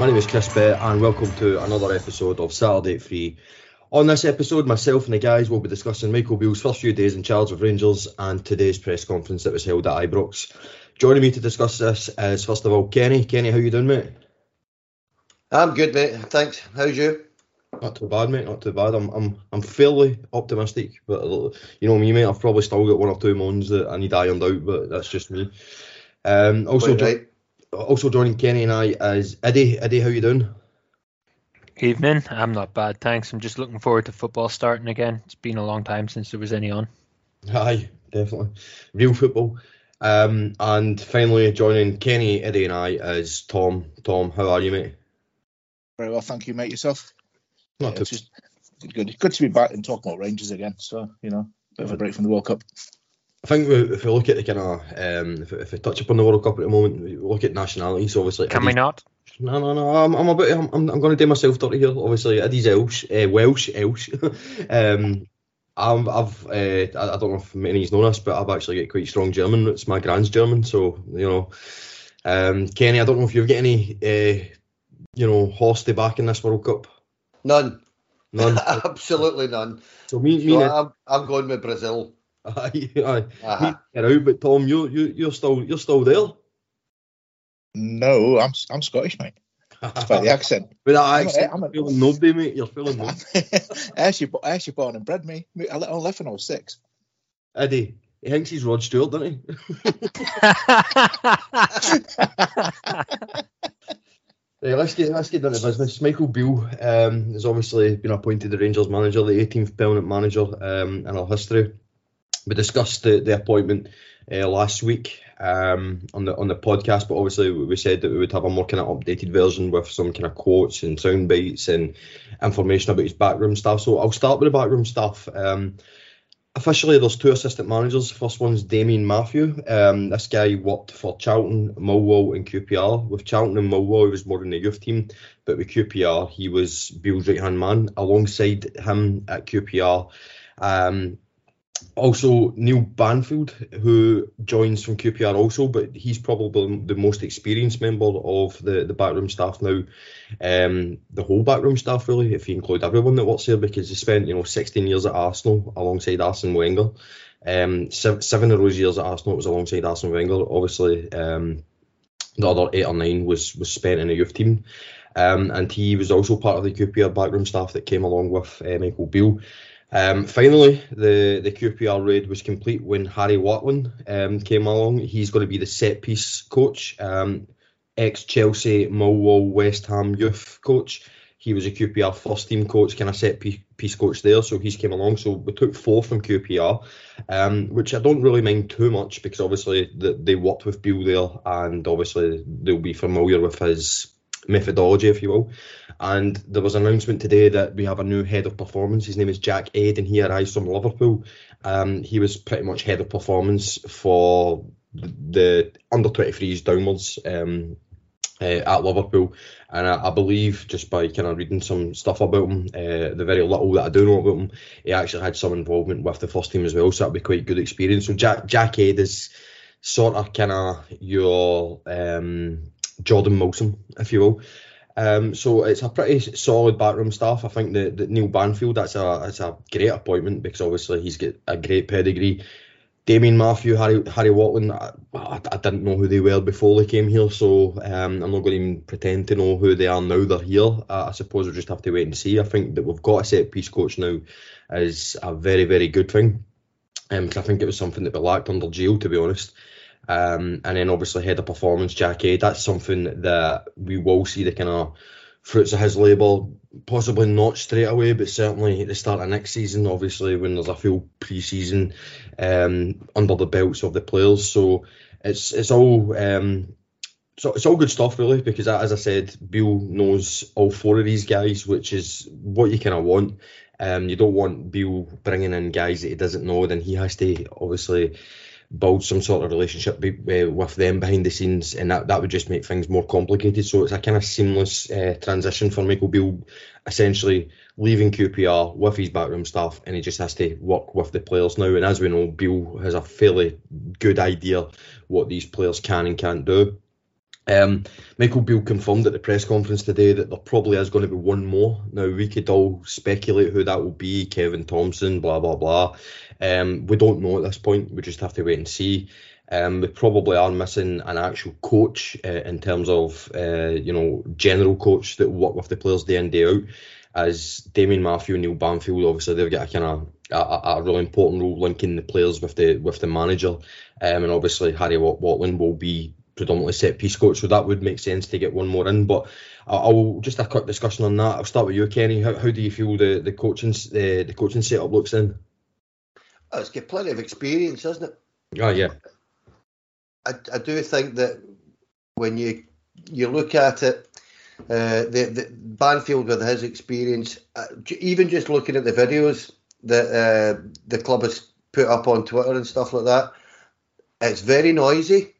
My name is Chris Bear and welcome to another episode of Saturday Three. On this episode, myself and the guys will be discussing Michael Beale's first few days in charge of Rangers and today's press conference that was held at Ibrox. Joining me to discuss this is, first of all, Kenny. Kenny, how you doing, mate? I'm good, mate. Thanks. How's you? Not too bad, mate. Not too bad. I'm fairly optimistic, but you know me, mate. I've probably still got one or two moans that I need ironed out, but that's just me. Also joining Kenny and I is Eddie. Eddie, how you doing? Evening. I'm not bad, thanks. I'm just looking forward to football starting again. It's been a long time since there was any on. Aye, definitely. Real football. And finally, joining Kenny, Eddie and I is Tom. Tom, how are you, mate? Very well, thank you, mate. Yourself? Not too good. Good to be back and talking about Rangers again. So, you know, bit of a break from the World Cup. I think if we look at the kind of, if we touch upon the World Cup at the moment, we look at nationalities, obviously. Can we not? No. I'm going to do myself dirty here. Obviously, Eddie's Welsh. I don't know if many of you's known this, but I've actually got quite strong German. It's my grand's German, so you know. Kenny, I don't know if you've got any, horsey back in this World Cup. None. Absolutely none. So I'm going with Brazil. Aye. Uh-huh. But Tom, you're still there. No, I'm Scottish, mate. It's about the accent. With that accent, I'm feeling nobody, mate. You're feeling nobody. actually born and bred, mate. I left when I was 6. Eddie, he thinks he's Rod Stewart, doesn't he? Right, let's get down to business. Michael Beale has obviously been appointed the Rangers manager, the 18th permanent manager in our history. We discussed the appointment last week on the podcast, but obviously we said that we would have a more kind of updated version with some kind of quotes and sound bites and information about his backroom staff. So I'll start with the backroom staff. Officially, there's 2 assistant managers. The first one's Damien Matthew. This guy worked for Charlton, Millwall and QPR. With Charlton and Millwall, he was more in the youth team, but with QPR, he was Beale's right-hand man. Alongside him at QPR, also, Neil Banfield, who joins from QPR also, but he's probably the most experienced member of the backroom staff now. The whole backroom staff, really, if you include everyone that works there, because he spent 16 years at Arsenal alongside Arsene Wenger. 7 of those years at Arsenal was alongside Arsene Wenger. Obviously, the other 8 or 9 was spent in the youth team. And he was also part of the QPR backroom staff that came along with Michael Beale. Finally, the QPR raid was complete when Harry Watling came along. He's going to be the set-piece coach, ex-Chelsea, Millwall, West Ham youth coach. He was a QPR first-team coach, kind of set-piece coach there, so he's came along. So we took 4 from QPR, which I don't really mind too much because obviously they worked with Beale there and obviously they'll be familiar with his methodology, if you will. And there was an announcement today that we have a new head of performance. His name is Jack Ade and he arrives from Liverpool. He was pretty much head of performance for the under 23s downwards at Liverpool, and I believe, just by kind of reading some stuff about him, the very little that I do know about him, he actually had some involvement with the first team as well, so that'd be quite good experience. So Jack Ade is sort of kind of your Jordan Wilson, if you will. So it's a pretty solid backroom staff. I think that Neil Banfield, that's a great appointment because obviously he's got a great pedigree. Damien Matthew, Harry Watling, I didn't know who they were before they came here, so I'm not going to even pretend to know who they are now they're here. I suppose we'll just have to wait and see. I think that we've got a set-piece coach now is a very, very good thing. Because I think it was something that we lacked under Gilles, to be honest. And then obviously head of performance, Jack Ade. That's something that we will see the kind of fruits of his labour, possibly not straight away, but certainly at the start of next season, obviously, when there's a full pre-season under the belts of the players. So it's all good stuff, really, because as I said, Beale knows all 4 of these guys, which is what you kind of want. You don't want Beale bringing in guys that he doesn't know, then he has to obviously build some sort of relationship with them behind the scenes, and that would just make things more complicated. So it's a kind of seamless transition for Michael Beale, essentially leaving QPR with his backroom staff, and he just has to work with the players now. And as we know, Beale has a fairly good idea what these players can and can't do. Michael Beale confirmed at the press conference today that there probably is going to be one more. Now, we could all speculate who that will be, Kevin Thompson, blah, blah, blah. We don't know at this point. We just have to wait and see. We probably are missing an actual coach in terms of, general coach that will work with the players day in, day out. As Damien Matthew and Neil Banfield, obviously, they've got a kind of a really important role linking the players with the manager. And obviously, Harry Watling will be predominantly set-piece coach, so that would make sense to get one more in. But I'll just a quick discussion on that. I'll start with you, Kenny. How do you feel the coaching setup looks in? Oh, it's got plenty of experience, isn't it? Oh, yeah. I do think that when you look at it, the Banfield with his experience, even just looking at the videos that the club has put up on Twitter and stuff like that, it's very noisy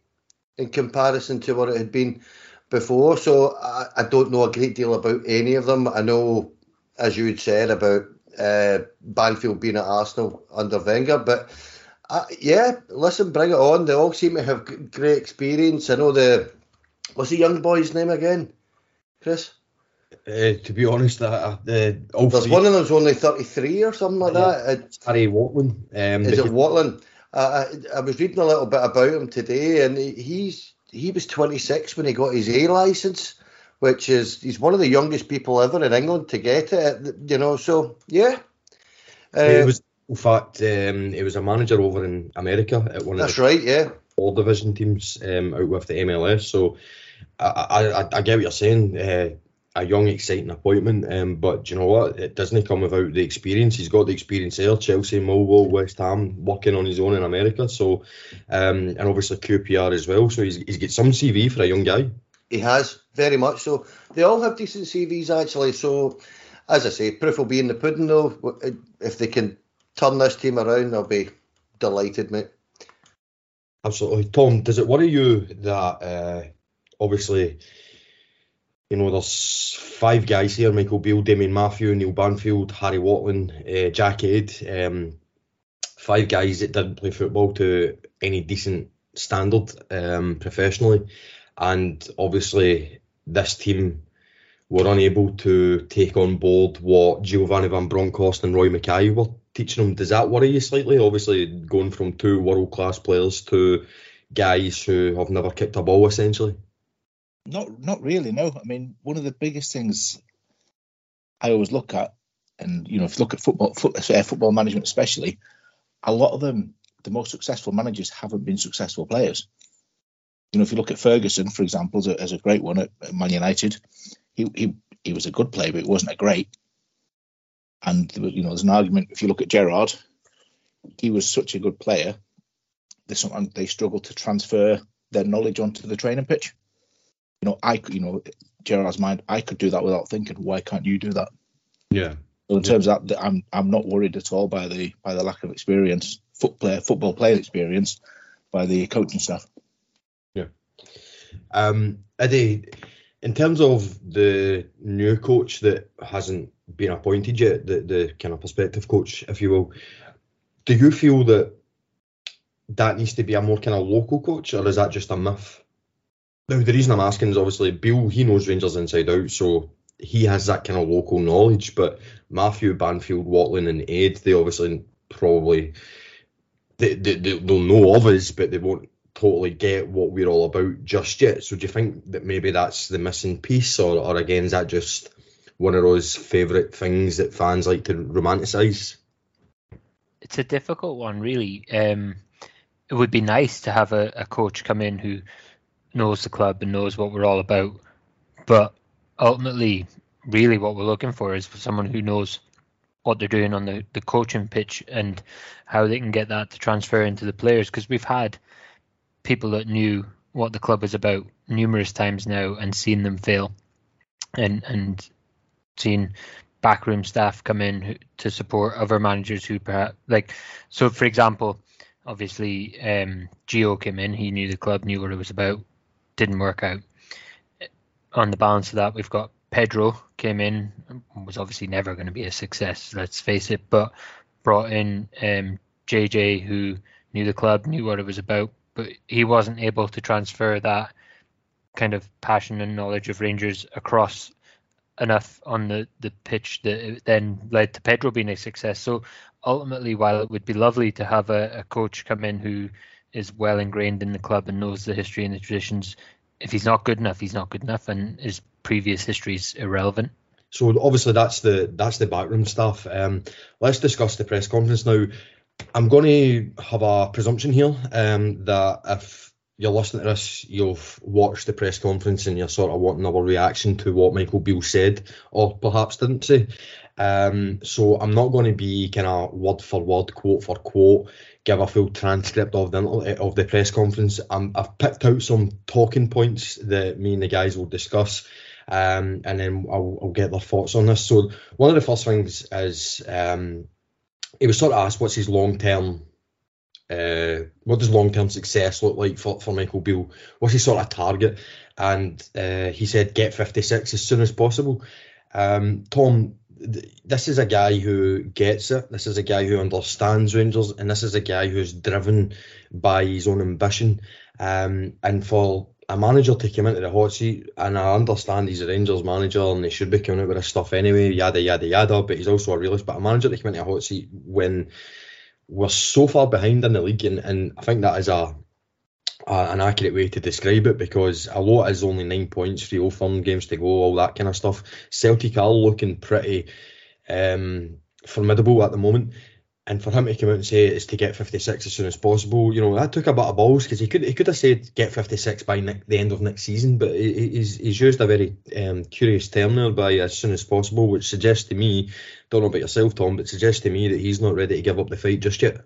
in comparison to what it had been before. So I don't know a great deal about any of them. I know, as you had said, about Banfield being at Arsenal under Wenger, but bring it on. They all seem to have great experience. I know what's the young boy's name again? Chris? To be honest, there's one of them's only 33 or something like that. It's Harry Watling. Is it Watling? I was reading a little bit about him today, and he was 26 when he got his A licence, which is he's one of the youngest people ever in England to get it. So yeah. He was a manager over in America at one of all division teams out with the MLS. So. I get what you're saying, a young, exciting appointment, but do you know what? It doesn't come without the experience. He's got the experience there, Chelsea, Millwall, West Ham, working on his own in America, so and obviously QPR as well, so he's got some CV for a young guy. He has, very much so. They all have decent CVs, actually, so as I say, proof will be in the pudding, though. If they can turn this team around, I'll be delighted, mate. Absolutely. Tom, does it worry you that... obviously, there's five guys here, Michael Beale, Damien Matthew, Neil Banfield, Harry Watling, Jack Ade. Five guys that didn't play football to any decent standard professionally. And obviously, this team were unable to take on board what Giovanni van Bronckhorst and Roy Mackay were teaching them. Does that worry you slightly? Obviously, going from two world-class players to guys who have never kicked a ball, essentially. Not really, no. I mean, one of the biggest things I always look at, and if you look at football management especially, a lot of them, the most successful managers haven't been successful players. If you look at Ferguson, for example, as a great one at Man United, he was a good player, but he wasn't a great. And there's an argument. If you look at Gerard, he was such a good player. Sometimes they struggle to transfer their knowledge onto the training pitch. Gerard's mind, I could do that without thinking. Why can't you do that? Yeah. So in terms of that, I'm not worried at all by the lack of experience, football player experience, by the coaching staff. Yeah. Eddie, in terms of the new coach that hasn't been appointed yet, the kind of prospective coach, if you will, do you feel that needs to be a more kind of local coach, or is that just a myth? Now, the reason I'm asking is obviously Beale, he knows Rangers inside out, so he has that kind of local knowledge, but Matthew, Banfield, Watling and Ade, they obviously probably, they'll know of us, but they won't totally get what we're all about just yet. So do you think that maybe that's the missing piece, or again, is that just one of those favourite things that fans like to romanticise? It's a difficult one, really. It would be nice to have a coach come in who knows the club and knows what we're all about, but ultimately really what we're looking for is for someone who knows what they're doing on the coaching pitch and how they can get that to transfer into the players, because we've had people that knew what the club is about numerous times now and seen them fail and seen backroom staff come in to support other managers who perhaps for example, obviously, Gio came in, he knew the club, knew what it was about, didn't work out. On the balance of that, we've got Pedro came in, was obviously never going to be a success, let's face it, but brought in JJ, who knew the club, knew what it was about, but he wasn't able to transfer that kind of passion and knowledge of Rangers across enough on the pitch that it then led to Pedro being a success. So ultimately, while it would be lovely to have a coach come in who is well ingrained in the club and knows the history and the traditions, if he's not good enough, he's not good enough, and his previous history is irrelevant. So obviously that's the backroom stuff. Let's discuss the press conference now. I'm going to have a presumption here that if you're listening to this, you've watched the press conference and you're sort of wanting our reaction to what Michael Beale said, or perhaps didn't say. So I'm not going to be kind of word for word, quote for quote, give a full transcript of the press conference. I've picked out some talking points that me and the guys will discuss, and then I'll get their thoughts on this. So one of the first things is... he was sort of asked, what's his long-term, what does long-term success look like for Michael Beale? What's his sort of target? And he said, get 56 as soon as possible. Tom, this is a guy who gets it. This is a guy who understands Rangers, and this is a guy who's driven by his own ambition. And for a manager to come into the hot seat, and I understand he's a Rangers manager and they should be coming out with this stuff anyway, yada, yada, yada, but he's also a realist. But a manager to come into a hot seat when we're so far behind in the league, and I think that is an accurate way to describe it, because although it is only 9 points, 3 Old Firm games to go, all that kind of stuff, Celtic are looking pretty formidable at the moment. And for him to come out and say it's to get 56 as soon as possible, you know, that took a bit of balls, because he could have said get 56 by the end of next season, but he's used a very curious term there, by as soon as possible, which suggests to me, don't know about yourself, Tom, but suggests to me that he's not ready to give up the fight just yet.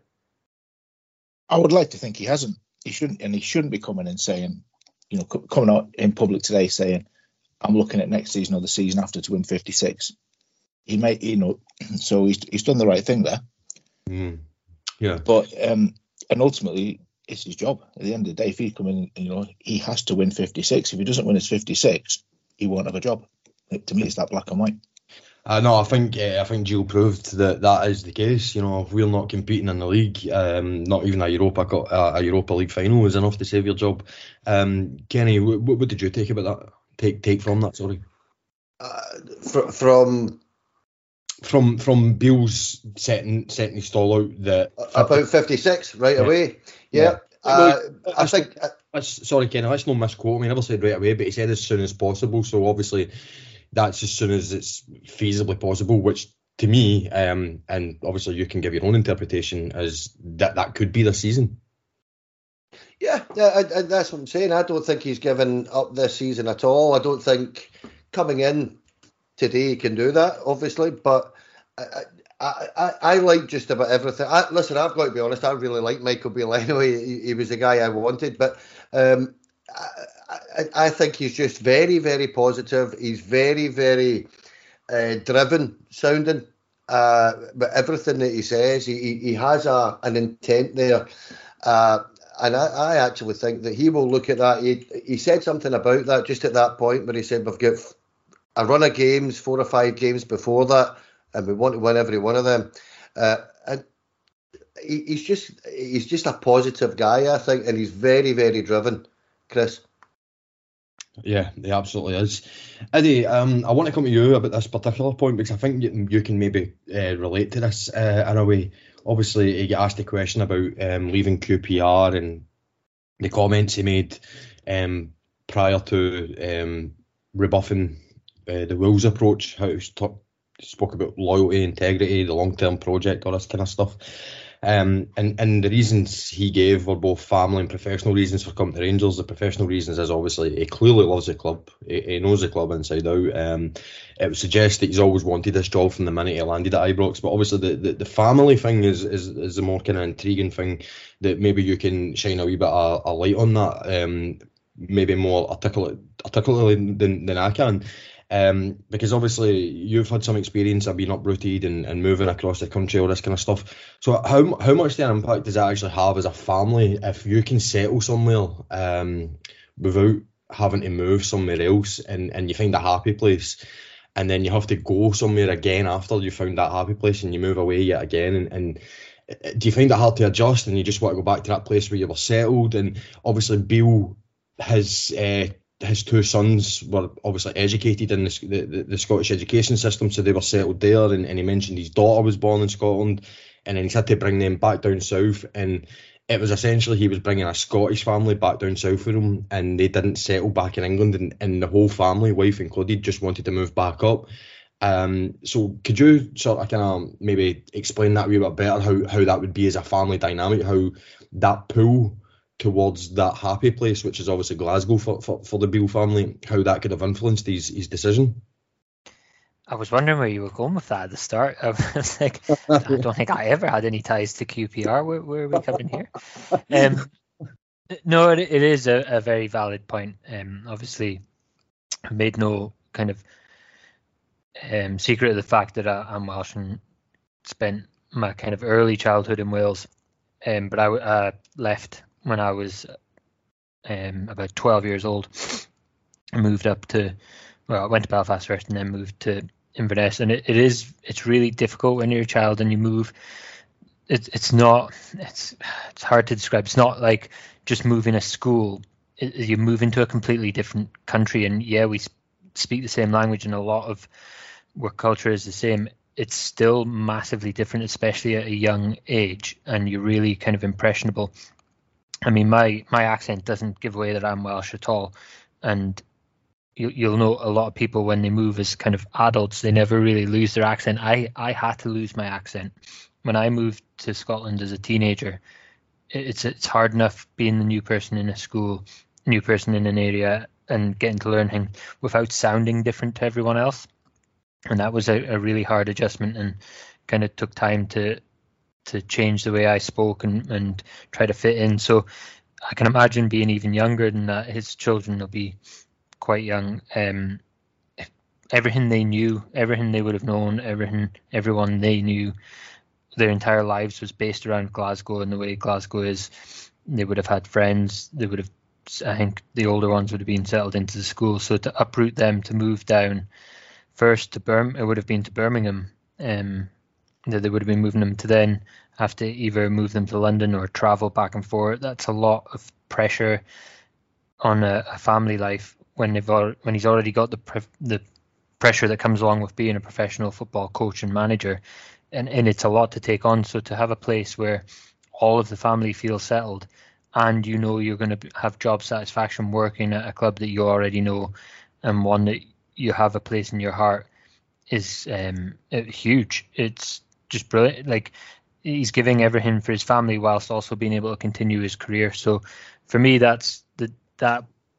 I would like to think he hasn't. He shouldn't be coming and saying, you know, coming out in public today saying, I'm looking at next season or the season after to win 56. He may, you know, so he's done the right thing there. Mm. Yeah, but and ultimately it's his job. At the end of the day, if he come in, you know, he has to win 56. If he doesn't win his 56, he won't have a job. To me, it's that black and white. No, I think Gilles proved that is the case. You know, if we're not competing in the league, not even a Europa League final was enough to save your job. Kenny, what did you take about that? Take from that? Sorry, From Beale's setting his stall out that about 56 right away. Yeah. I think. Sorry, Kenny, that's no misquote. I mean, I never said right away, but he said as soon as possible. So obviously, that's as soon as it's feasibly possible. Which to me, and obviously you can give your own interpretation, is that could be the season. Yeah, that's what I'm saying. I don't think he's given up this season at all. I don't think coming in today he can do that, obviously, but I like just about everything. Listen, I've got to be honest, I really like Michael Beale anyway. He was the guy I wanted, but I think he's just very, very positive. He's very, very driven sounding, but everything that he says, he has an intent there, and I actually think that he will look at that. He said something about that just at that point where he said, we've got a run of games, 4 or 5 games before that, and we want to win every one of them. And he's just a positive guy, I think, and he's very, very driven, Chris. Yeah, he absolutely is. Eddie, I want to come to you about this particular point, because I think you can maybe relate to this in a way. Obviously, he got asked a question about leaving QPR and the comments he made prior to rebuffing the Wolves approach, how he spoke about loyalty, integrity, the long-term project, all this kind of stuff. And the reasons he gave were both family and professional reasons for coming to Rangers. The professional reasons is obviously he clearly loves the club. He knows the club inside out. It would suggest that he's always wanted this job from the minute he landed at Ibrox. But obviously the family thing is the more kind of intriguing thing that maybe you can shine a wee bit of a light on that, maybe more articulately than I can. Because obviously you've had some experience of being uprooted and moving across the country, all this kind of stuff. So how much of an impact does that actually have as a family if you can settle somewhere without having to move somewhere else, and you find a happy place, and then you have to go somewhere again after you found that happy place and you move away yet again, and do you find it hard to adjust and you just want to go back to that place where you were settled? And obviously Beale, his his two sons were obviously educated in the Scottish education system, so they were settled there, and he mentioned his daughter was born in Scotland, and then he's had to bring them back down south, and it was essentially he was bringing a Scottish family back down south with him, and they didn't settle back in England, and the whole family, wife included, just wanted to move back up. So could you sort of kind of maybe explain that a wee bit better, how that would be as a family dynamic, how that pull towards that happy place, which is obviously Glasgow for the Beale family, how that could have influenced his decision? I was wondering where you were going with that at the start. I was like, I don't think I ever had any ties to QPR. Where are we coming here? No, it is a very valid point. Obviously, I made no kind of secret of the fact that I'm Welsh and spent my kind of early childhood in Wales. But I left when I was about 12 years old. I moved up to... Well, I went to Belfast first and then moved to Inverness, and it's really difficult when you're a child and you move. It's hard to describe. It's not like just moving a school. You move into a completely different country, and yeah, we speak the same language and a lot of work culture is the same. It's still massively different, especially at a young age, and you're really kind of impressionable. I mean, my accent doesn't give away that I'm Welsh at all, and you'll know a lot of people when they move as kind of adults, they never really lose their accent. I had to lose my accent when I moved to Scotland as a teenager. It's hard enough being the new person in a school, new person in an area, and getting to learning without sounding different to everyone else. And that was a really hard adjustment, and kind of took time to change the way I spoke and try to fit in. So I can imagine being even younger than that. His children will be quite young. Everything they knew, everything they would have known, everyone they knew, their entire lives was based around Glasgow and the way Glasgow is. They would have had friends, they would have, I think the older ones would have been settled into the school, so to uproot them to move down first to it would have been to Birmingham, that they would have been moving them to, then have to either move them to London or travel back and forth. That's a lot of pressure on a family life when he's already got the pressure that comes along with being a professional football coach and manager, and it's a lot to take on. So to have a place where all of the family feels settled, and you know you're going to have job satisfaction working at a club that you already know, and one that you have a place in your heart, is huge. It's just brilliant. Like, he's giving everything for his family whilst also being able to continue his career. So for me, that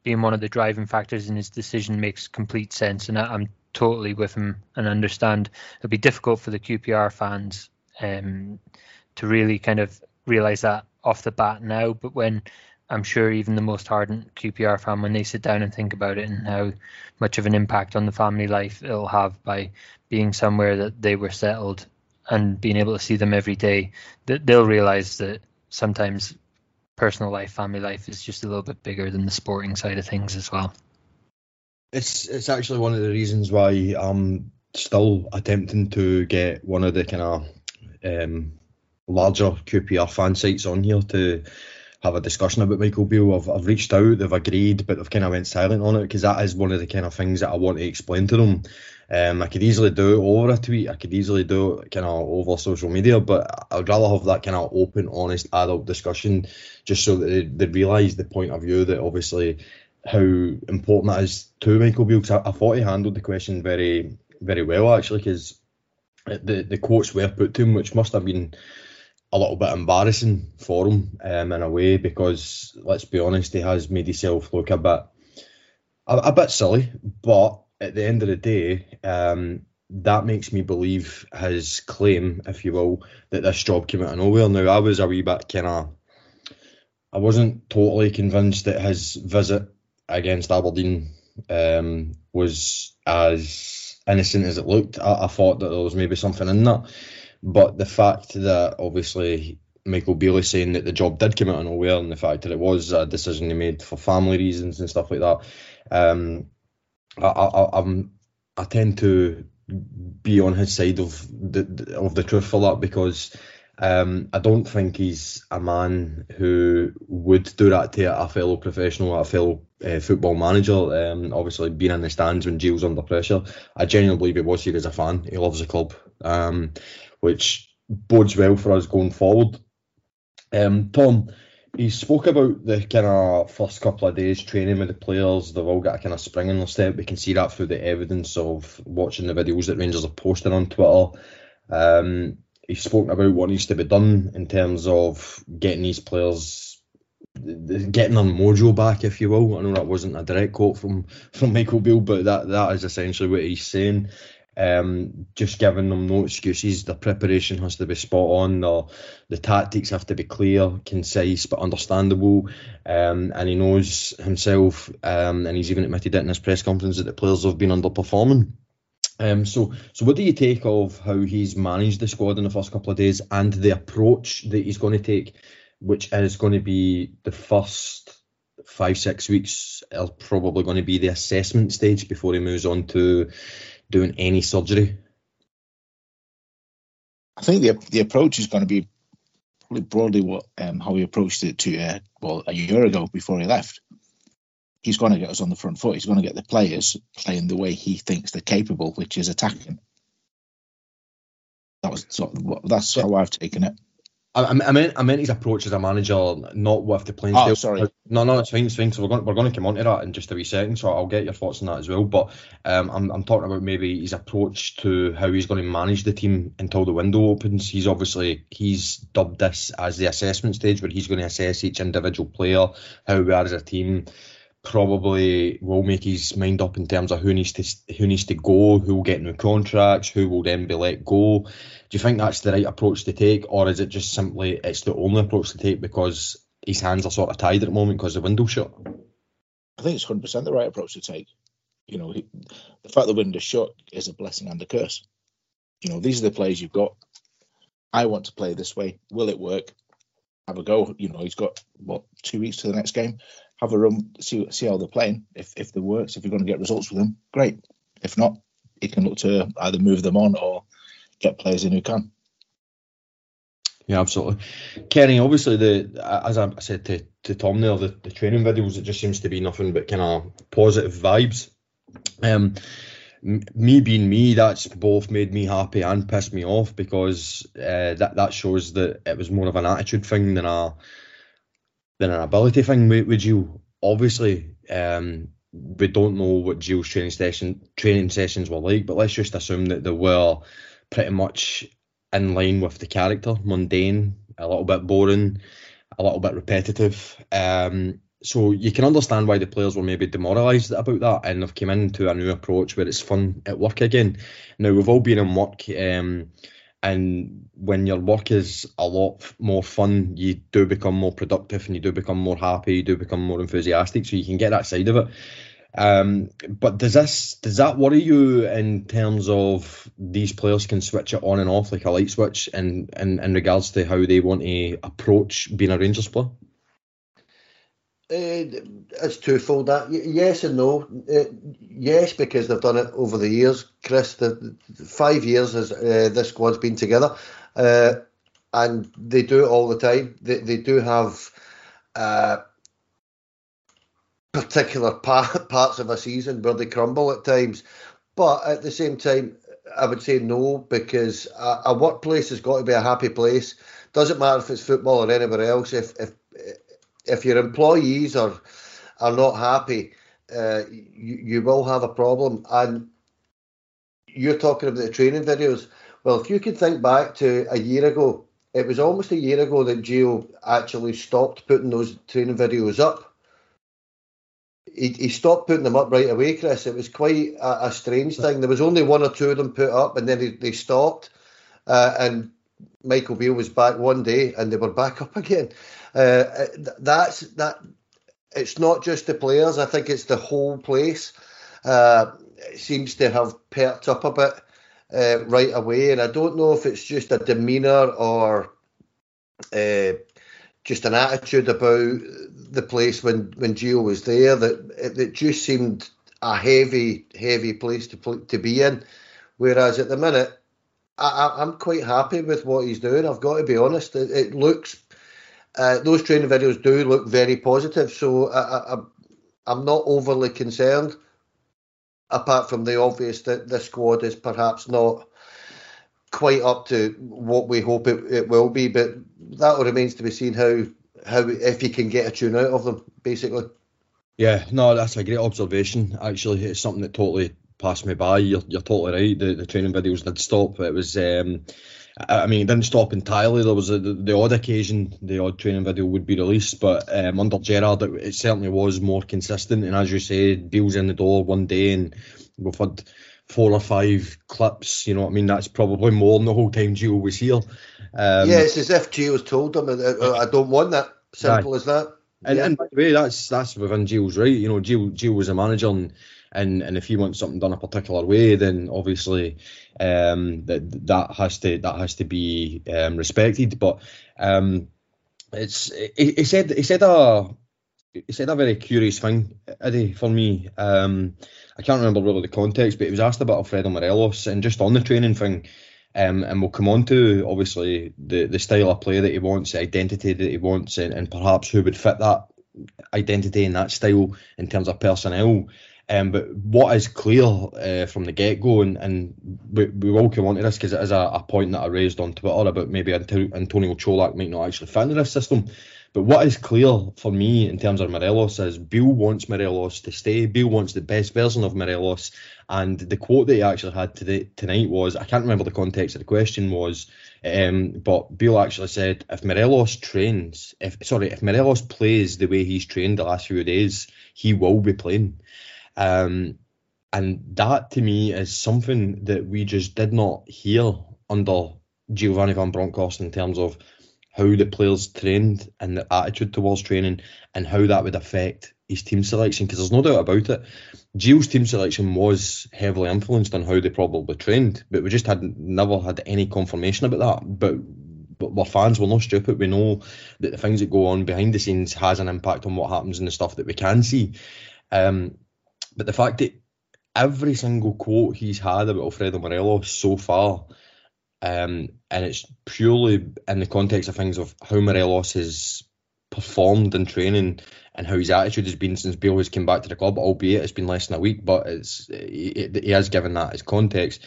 being one of the driving factors in his decision makes complete sense, and I'm totally with him and understand. It'll be difficult for the QPR fans to really kind of realise that off the bat now, but when I'm sure even the most hardened QPR fan, when they sit down and think about it and how much of an impact on the family life it'll have by being somewhere that they were settled and being able to see them every day, that they'll realise that sometimes personal life, family life is just a little bit bigger than the sporting side of things as well. It's actually one of the reasons why I'm still attempting to get one of the kind of larger QPR fan sites on here to have a discussion about Michael Beale. I've reached out, they've agreed, but they've kind of went silent on it, because that is one of the kind of things that I want to explain to them. I could easily do it over a tweet, I could easily do it kind of over social media, but I'd rather have that kind of open, honest, adult discussion, just so that they realise the point of view, that obviously how important that is to Michael Beale. Because I thought he handled the question very, very well, actually, because the quotes were put to him, which must have been a little bit embarrassing for him in a way, because let's be honest, he has made himself look a bit silly. But at the end of the day, that makes me believe his claim, if you will, that this job came out of nowhere. Now, I was a wee bit kind of, I wasn't totally convinced that his visit against Aberdeen was as innocent as it looked. I thought that there was maybe something in that. But the fact that obviously Michael Beale is saying that the job did come out of nowhere, and the fact that it was a decision he made for family reasons and stuff like that, I tend to be on his side of the truth for that, because I don't think he's a man who would do that to a fellow professional, a fellow football manager. Obviously, being in the stands when Gilles under pressure, I genuinely believe he was here as a fan. He loves the club, which bodes well for us going forward. Tom, he spoke about the kind of first couple of days training with the players. They've all got a kind of spring in their step. We can see that through the evidence of watching the videos that Rangers are posting on Twitter. He's spoken about what needs to be done in terms of getting these players, getting their mojo back, if you will. I know that wasn't a direct quote from Michael Beale, but that is essentially what he's saying. Just giving them no excuses. Their preparation has to be spot on. The tactics have to be clear, concise but understandable, and he knows himself, and he's even admitted it in his press conference, that the players have been underperforming. So what do you take of how he's managed the squad in the first couple of days and the approach that he's going to take, which is going to be the first 5-6 weeks are probably going to be the assessment stage before he moves on to doing any surgery? I think the approach is going to be probably broadly what how he approached it a year ago before he left. He's going to get us on the front foot. He's going to get the players playing the way he thinks they're capable, which is attacking. That's how I've taken it. I meant his approach as a manager, not with the playing style. Oh, sorry. No, it's fine. So we're going to come on to that in just a wee second. So I'll get your thoughts on that as well. But I'm talking about maybe his approach to how he's going to manage the team until the window opens. He's dubbed this as the assessment stage, where he's going to assess each individual player, how we are as a team. Probably will make his mind up in terms of who needs to go, who will get new contracts, who will then be let go. Do you think that's the right approach to take, or is it just simply it's the only approach to take because his hands are sort of tied at the moment because the window's shut? I think it's 100% the right approach to take. You know, the fact the window's shut is a blessing and a curse. You know, these are the players you've got. I want to play this way. Will it work? Have a go. You know, he's got 2 weeks to the next game. Have a run, see how they're playing. If they works, if you're going to get results with them, great. If not, you can look to either move them on or get players in who can. Yeah, absolutely. Kenny, obviously, as I said to Tom there, the training videos, it just seems to be nothing but kind of positive vibes. Me being me, that's both made me happy and pissed me off, because that shows that it was more of an attitude thing than an ability thing with Gilles. Obviously, we don't know what Gilles' training sessions were like, but let's just assume that they were pretty much in line with the character, mundane, a little bit boring, a little bit repetitive. So you can understand why the players were maybe demoralised about that, and they've come into a new approach where it's fun at work again. Now, we've all been in work, and when your work is a lot more fun, you do become more productive and you do become more happy, you do become more enthusiastic, so you can get that side of it. But does that worry you in terms of these players can switch it on and off like a light switch in regards to how they want to approach being a Rangers player? It's twofold. That yes and no. Yes, because they've done it over the years, Chris. The 5 years as this squad's been together, and they do it all the time. They do have particular parts of a season where they crumble at times, but at the same time, I would say no, because a workplace has got to be a happy place. Doesn't matter if it's football or anywhere else. If your employees are not happy, you will have a problem. And you're talking about the training videos. Well, if you can think back to a year ago, it was almost a year ago that Gio actually stopped putting those training videos up. He stopped putting them up right away, Chris. It was quite a strange thing. There was only one or two of them put up, and then they stopped. And Michael Beale was back one day, and they were back up again. That's that. It's not just the players. I think it's the whole place. It seems to have perked up a bit right away, and I don't know if it's just a demeanour or just an attitude about the place when Gio was there, that just seemed a heavy place to be in. Whereas at the minute, I'm quite happy with what he's doing. I've got to be honest. It looks those training videos do look very positive, so I'm not overly concerned. Apart from the obvious that the squad is perhaps not quite up to what we hope it will be, but that remains to be seen how if you can get a tune out of them, basically. Yeah, no, that's a great observation. Actually, it's something that totally passed me by. You're totally right. The training videos did stop. It was, I mean, it didn't stop entirely. There was the odd occasion, the odd training video would be released, but under Gerrard, it certainly was more consistent. And as you say, Beale's in the door one day, and we've had 4 or 5 clips. You know what I mean? That's probably more than the whole time Gio was here. Yeah, it's as if Gio's told him, "I don't want that." Simple as that. And by the way, that's within Gilles' right. You know, Gilles was a manager, and if he wants something done a particular way, then obviously that has to be respected. But he said a very curious thing, Eddie, for me. I can't remember really the context, but he was asked about Alfredo Morelos, and just on the training thing. And we'll come on to, obviously, the style of play that he wants, the identity that he wants, and perhaps who would fit that identity and that style in terms of personnel. But what is clear from the get-go, and we will come on to this because it is a point that I raised on Twitter about maybe Antonio Čolak might not actually fit into this system. But what is clear for me in terms of Morelos is Beale wants Morelos to stay. Beale wants the best version of Morelos. And the quote that he actually had tonight was, I can't remember the context of the question was, but Beale actually said, if Morelos plays the way he's trained the last few days, he will be playing. And that to me is something that we just did not hear under Giovanni van Bronckhorst in terms of how the players trained and their attitude towards training and how that would affect his team selection, because there's no doubt about it. Gilles' team selection was heavily influenced on how they probably trained, but we just never had any confirmation about that. But we're fans, we're not stupid. We know that the things that go on behind the scenes has an impact on what happens in the stuff that we can see. But the fact that every single quote he's had about Alfredo Morelos so far, and it's purely in the context of things of how Morelos has performed in training and how his attitude has been since Beale has come back to the club, albeit it's been less than a week, but he has given that as context.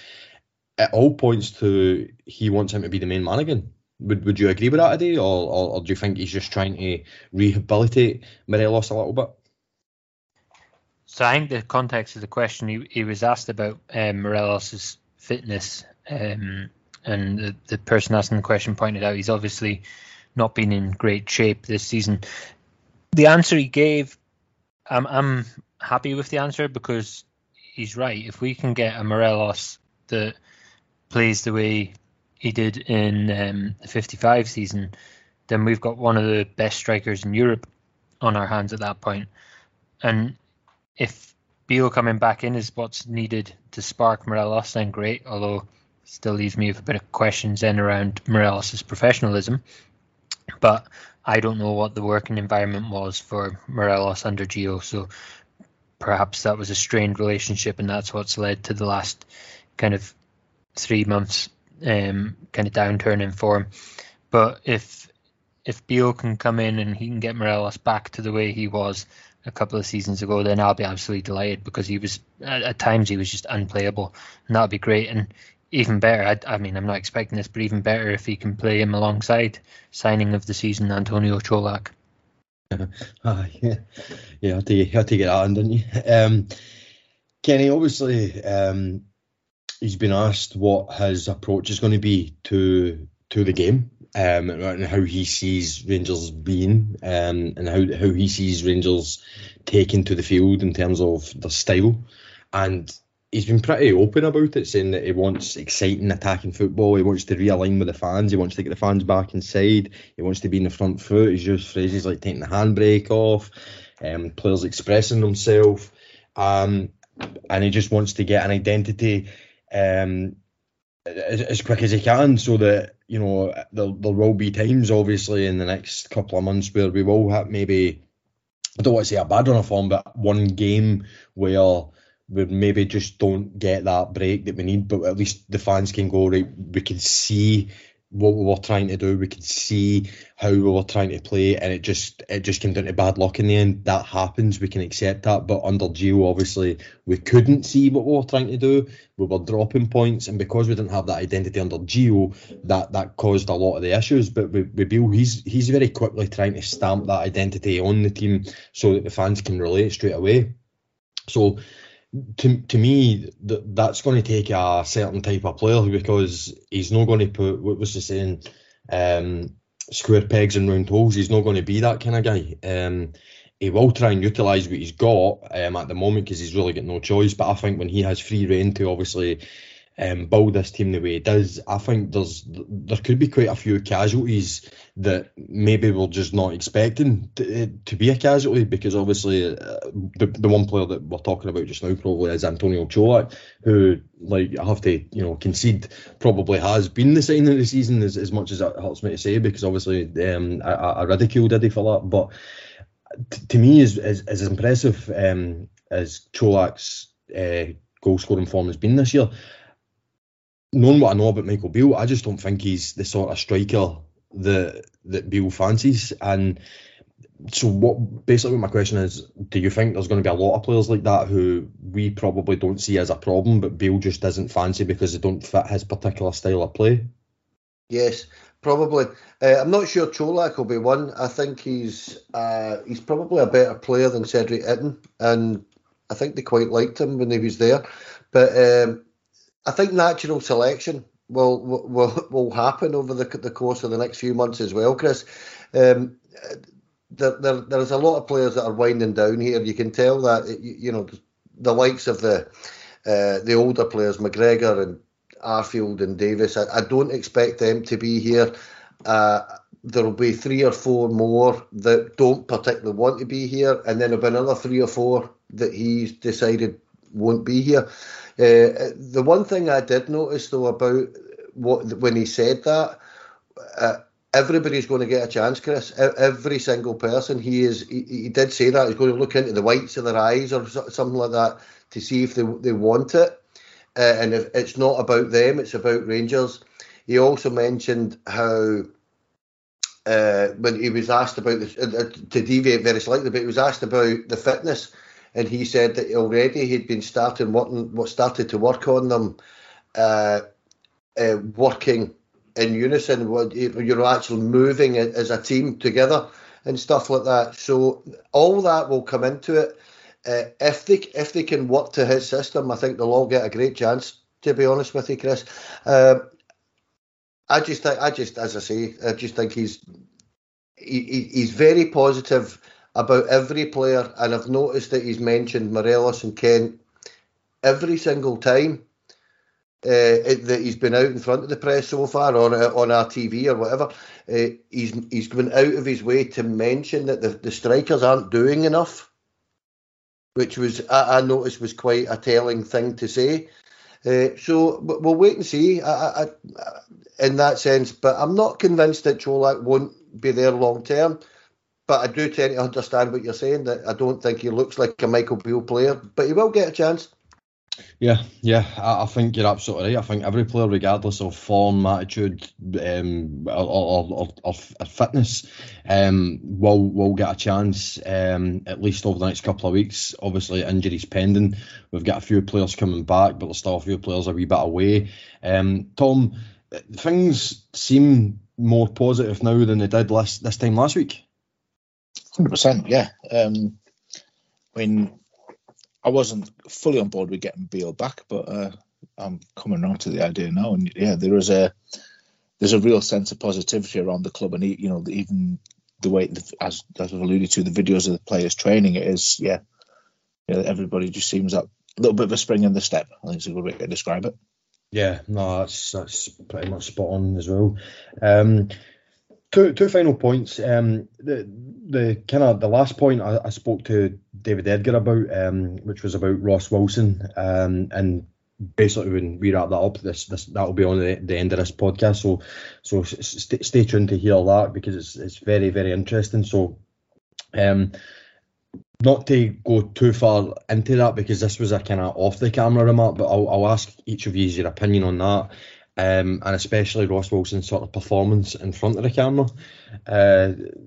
It all points to he wants him to be the main man again. Would you agree with that, Eddie, or do you think he's just trying to rehabilitate Morelos a little bit? So I think the context of the question, he was asked about Morelos' fitness, and the person asking the question pointed out he's obviously not been in great shape this season. The answer he gave, I'm happy with the answer, because he's right. If we can get a Morelos that plays the way he did in the 55 season, then we've got one of the best strikers in Europe on our hands at that point. And if Beale coming back in is what's needed to spark Morelos, then great, although still leaves me with a bit of questions then around Morelos' professionalism. But I don't know what the working environment was for Morelos under Gio, so perhaps that was a strained relationship, and that's what's led to the last kind of 3 months kind of downturn in form. But if Beale can come in and he can get Morelos back to the way he was a couple of seasons ago, then I'll be absolutely delighted, because he was at times he was just unplayable, and that'd be great. And even better, I mean, I'm not expecting this, but even better if he can play him alongside signing of the season Antonio Čolak. Yeah, I had to get that on, didn't you? Kenny, obviously, he's been asked what his approach is going to be to the game. And how he sees Rangers being, and how he sees Rangers taken to the field in terms of their style. And he's been pretty open about it, saying that he wants exciting attacking football, he wants to realign with the fans, he wants to get the fans back inside, he wants to be in the front foot. He's used phrases like taking the handbrake off, players expressing themselves, and he just wants to get an identity as quick as he can, so that, you know, there will be times, obviously, in the next couple of months where we will have maybe, I don't want to say a bad run of form, but one game where we maybe just don't get that break that we need, but at least the fans can go, right, we can see what we were trying to do, we could see how we were trying to play, and it just came down to bad luck in the end. That happens, we can accept that, but under Gio, obviously, we couldn't see what we were trying to do, we were dropping points, and because we didn't have that identity under Gio, that caused a lot of the issues. But with Beale, he's very quickly trying to stamp that identity on the team so that the fans can relate straight away. So, to me, that's going to take a certain type of player, because he's not going to put, what was he saying, square pegs in round holes. He's not going to be that kind of guy. He will try and utilise what he's got at the moment, because he's really got no choice. But I think when he has free rein to obviously build this team the way he does, I think there could be quite a few casualties that maybe we're just not expecting to be a casualty, because obviously the one player that we're talking about just now probably is Antonio Čolak, who, like, I have to, you know, concede probably has been the signing of the season, as much as it hurts me to say, because obviously I ridiculed Eddie for that, but to me is impressive as Čolak's goal scoring form has been this year. Knowing what I know about Michael Beale, I just don't think he's the sort of striker that Beale fancies. And so basically my question is, do you think there's going to be a lot of players like that who we probably don't see as a problem, but Beale just doesn't fancy because they don't fit his particular style of play? Yes, probably. I'm not sure Čolak will be one. I think he's probably a better player than Cedric Itten, and I think they quite liked him when he was there. But I think natural selection will happen over the course of the next few months as well, Chris. There's a lot of players that are winding down here. You can tell that, you know, the likes of the older players, McGregor and Arfield and Davis. I don't expect them to be here. There will be 3 or 4 more that don't particularly want to be here, and then there'll be another 3 or 4 that he's decided won't be here. The one thing I did notice, though, about when he said that, everybody's going to get a chance, Chris. Every single person. He did say that he's going to look into the whites of their eyes or something like that to see if they want it. And if it's not about them, it's about Rangers. He also mentioned how when he was asked about this, to deviate very slightly, but he was asked about the fitness. And he said that already he'd been started to work on them, working in unison. You're actually moving as a team together and stuff like that. So all that will come into it. If they can work to his system, I think they'll all get a great chance. To be honest with you, Chris, I just think he's very positive about every player, and I've noticed that he's mentioned Morelos and Kent every single time that he's been out in front of the press so far, or on our TV or whatever. He's been out of his way to mention that the strikers aren't doing enough, which was, I noticed, was quite a telling thing to say. So we'll wait and see in that sense, but I'm not convinced that Čolak won't be there long term. But I do tend to understand what you're saying, that I don't think he looks like a Michael Beale player, but he will get a chance. Yeah, I think you're absolutely right. I think every player, regardless of form, attitude, or fitness, will get a chance, at least over the next couple of weeks. Obviously, injuries pending. We've got a few players coming back, but there's still a few players a wee bit away. Tom, things seem more positive now than they did this time last week. 100%, yeah. I mean, I wasn't fully on board with getting Beale back, but I'm coming around to the idea now. And yeah, there's a real sense of positivity around the club, and you know, even the way, as I've alluded to, the videos of the players training, it is, yeah, everybody just seems that little bit of a spring in the step. I think it's a good way to describe it. Yeah, no, that's pretty much spot on as well. Two final points. The last point I spoke to David Edgar about, which was about Ross Wilson, and basically when we wrap that up, this that'll be on the end of this podcast. So stay tuned to hear that, because it's very, very interesting. So not to go too far into that, because this was a kind of off the camera remark, but I'll ask each of you your opinion on that, and especially Ross Wilson's sort of performance in front of the camera.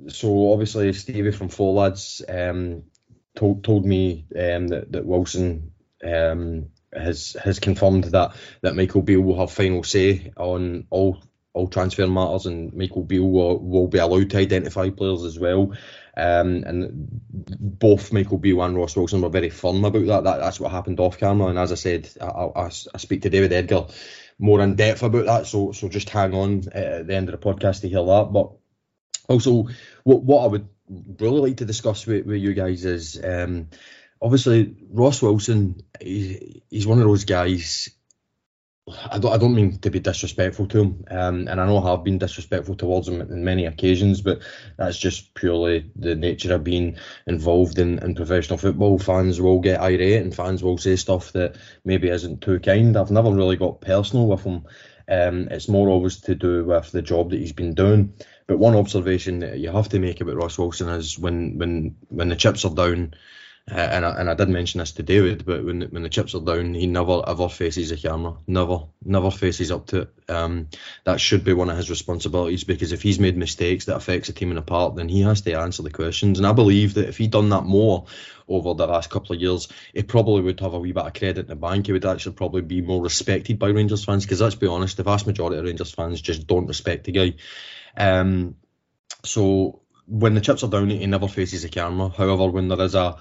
So obviously Stevie from Four Lads told me that Wilson has confirmed that Michael Beale will have final say on all transfer matters, and Michael Beale will be allowed to identify players as well. And both Michael Beale and Ross Wilson were very firm about that. That's what happened off camera. And as I said, I speak to David Edgar more in depth about that. So just hang on at the end of the podcast to hear that. But also, what I would really like to discuss with you guys is, obviously Ross Wilson, he's one of those guys. I don't mean to be disrespectful to him, and I know I have been disrespectful towards him on many occasions, but that's just purely the nature of being involved in professional football. Fans will get irate and fans will say stuff that maybe isn't too kind. I've never really got personal with him. It's more always to do with the job that he's been doing. But one observation that you have to make about Ross Wilson is when the chips are down, and I did mention this to David, but when the chips are down, he never ever faces a camera, never faces up to it. That should be one of his responsibilities, because if he's made mistakes that affects the team and apart, then he has to answer the questions. And I believe that if he'd done that more over the last couple of years, he probably would have a wee bit of credit in the bank. He would actually probably be more respected by Rangers fans, because let's be honest, the vast majority of Rangers fans just don't respect the guy. So when the chips are down, he never faces the camera. However, when there is a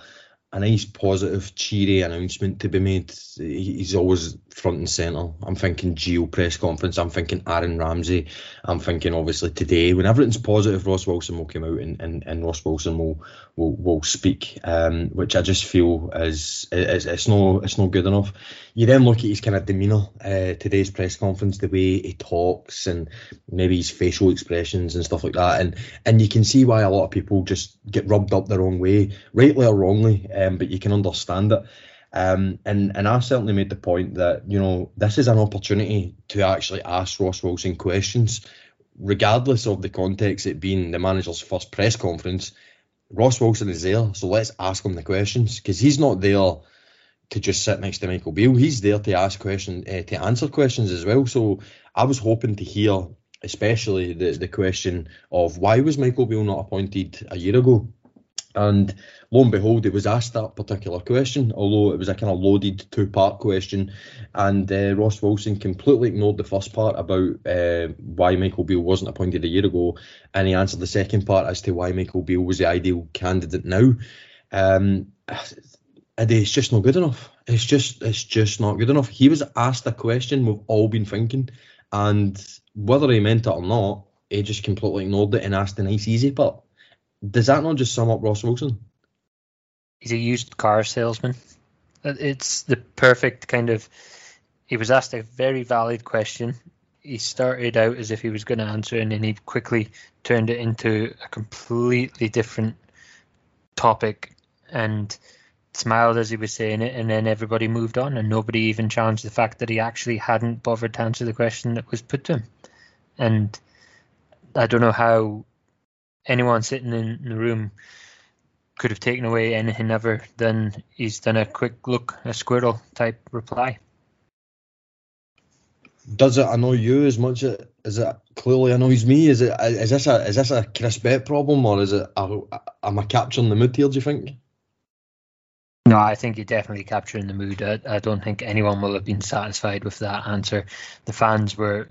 nice, positive, cheery announcement to be made, he's always front and centre. I'm thinking Geo press conference, I'm thinking Aaron Ramsey, I'm thinking obviously today. When everything's positive, Ross Wilson will come out and Ross Wilson will speak, which I just feel is it's no good enough. You then look at his kind of demeanour, today's press conference, the way he talks and maybe his facial expressions and stuff like that, and you can see why a lot of people just get rubbed up the wrong way, rightly or wrongly. But you can understand it, and I certainly made the point that, you know, this is an opportunity to actually ask Ross Wilson questions, regardless of the context, it being the manager's first press conference. Ross Wilson is there, so let's ask him the questions, because he's not there to just sit next to Michael Beale. He's there to ask questions, to answer questions as well. So I was hoping to hear, especially the question of why was Michael Beale not appointed a year ago. And lo and behold, it was asked that particular question, although it was a kind of loaded two-part question, and Ross Wilson completely ignored the first part about why Michael Beale wasn't appointed a year ago, and he answered the second part as to why Michael Beale was the ideal candidate now. It's just not good enough. It's just not good enough. He was asked a question we've all been thinking, and whether he meant it or not, he just completely ignored it and asked the nice easy part. Does that not just sum up Ross Wilson? He's a used car salesman. It's the perfect kind of... He was asked a very valid question. He started out as if he was going to answer, and then he quickly turned it into a completely different topic and smiled as he was saying it, and then everybody moved on, and nobody even challenged the fact that he actually hadn't bothered to answer the question that was put to him. And I don't know how anyone sitting in the room could have taken away anything other than he's done a quick look, a squirrel type reply. Does it annoy you as much as it clearly annoys me? Is this a Chris Bear problem, or is it? Am I capturing the mood here, do you think? No, I think you're definitely capturing the mood. I don't think anyone will have been satisfied with that answer. The fans were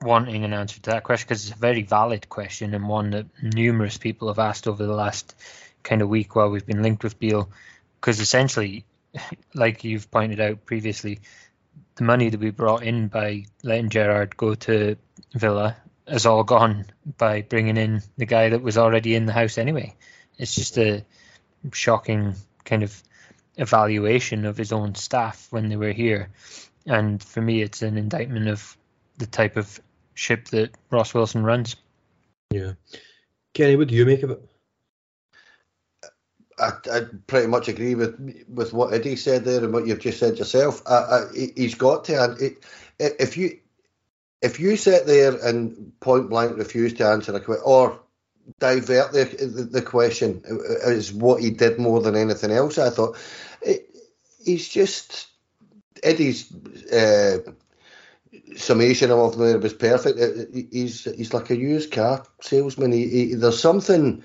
wanting an answer to that question, because it's a very valid question and one that numerous people have asked over the last kind of week while we've been linked with Beale, because essentially, like you've pointed out previously, the money that we brought in by letting Gerard go to Villa is all gone by bringing in the guy that was already in the house anyway. It's just a shocking kind of evaluation of his own staff when they were here, and for me it's an indictment of the type of ship that Ross Wilson runs. Yeah. Kenny, what do you make of it? I pretty much agree with what Eddie said there and what you've just said yourself. He's got to. And if you sit there and point blank refuse to answer a question, or divert the question is what he did more than anything else. I thought he's just Eddie's summation of it was perfect. He's like a used car salesman. There's something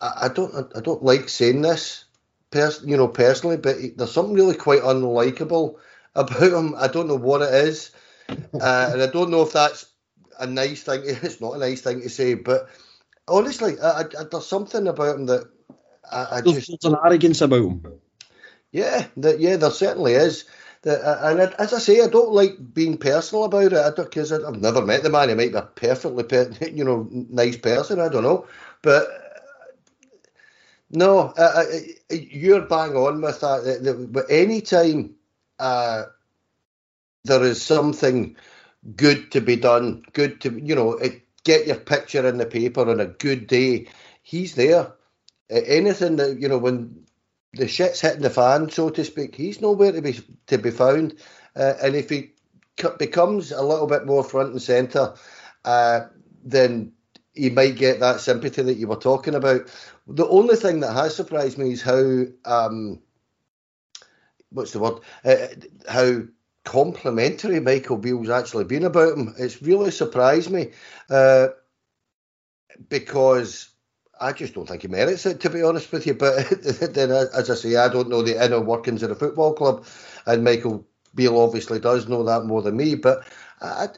I don't like saying this, personally, but there's something really quite unlikable about him. I don't know what it is, and I don't know if that's a nice thing. It's not a nice thing to say, but honestly, there's something about him that there's an arrogance about him. Yeah, there certainly is. As I say, I don't like being personal about it, because I've never met the man. He might be a perfectly, nice person. I don't know, but no, you're bang on with that. But any time there is something good to be done, get your picture in the paper on a good day, he's there. Anything that when the shit's hitting the fan, so to speak, he's nowhere to be found. And if he becomes a little bit more front and centre, then he might get that sympathy that you were talking about. The only thing that has surprised me is how how complimentary Michael Beale's actually been about him. It's really surprised me because I just don't think he merits it, to be honest with you. But then, as I say, I don't know the inner workings of the football club, and Michael Beale obviously does know that more than me. But I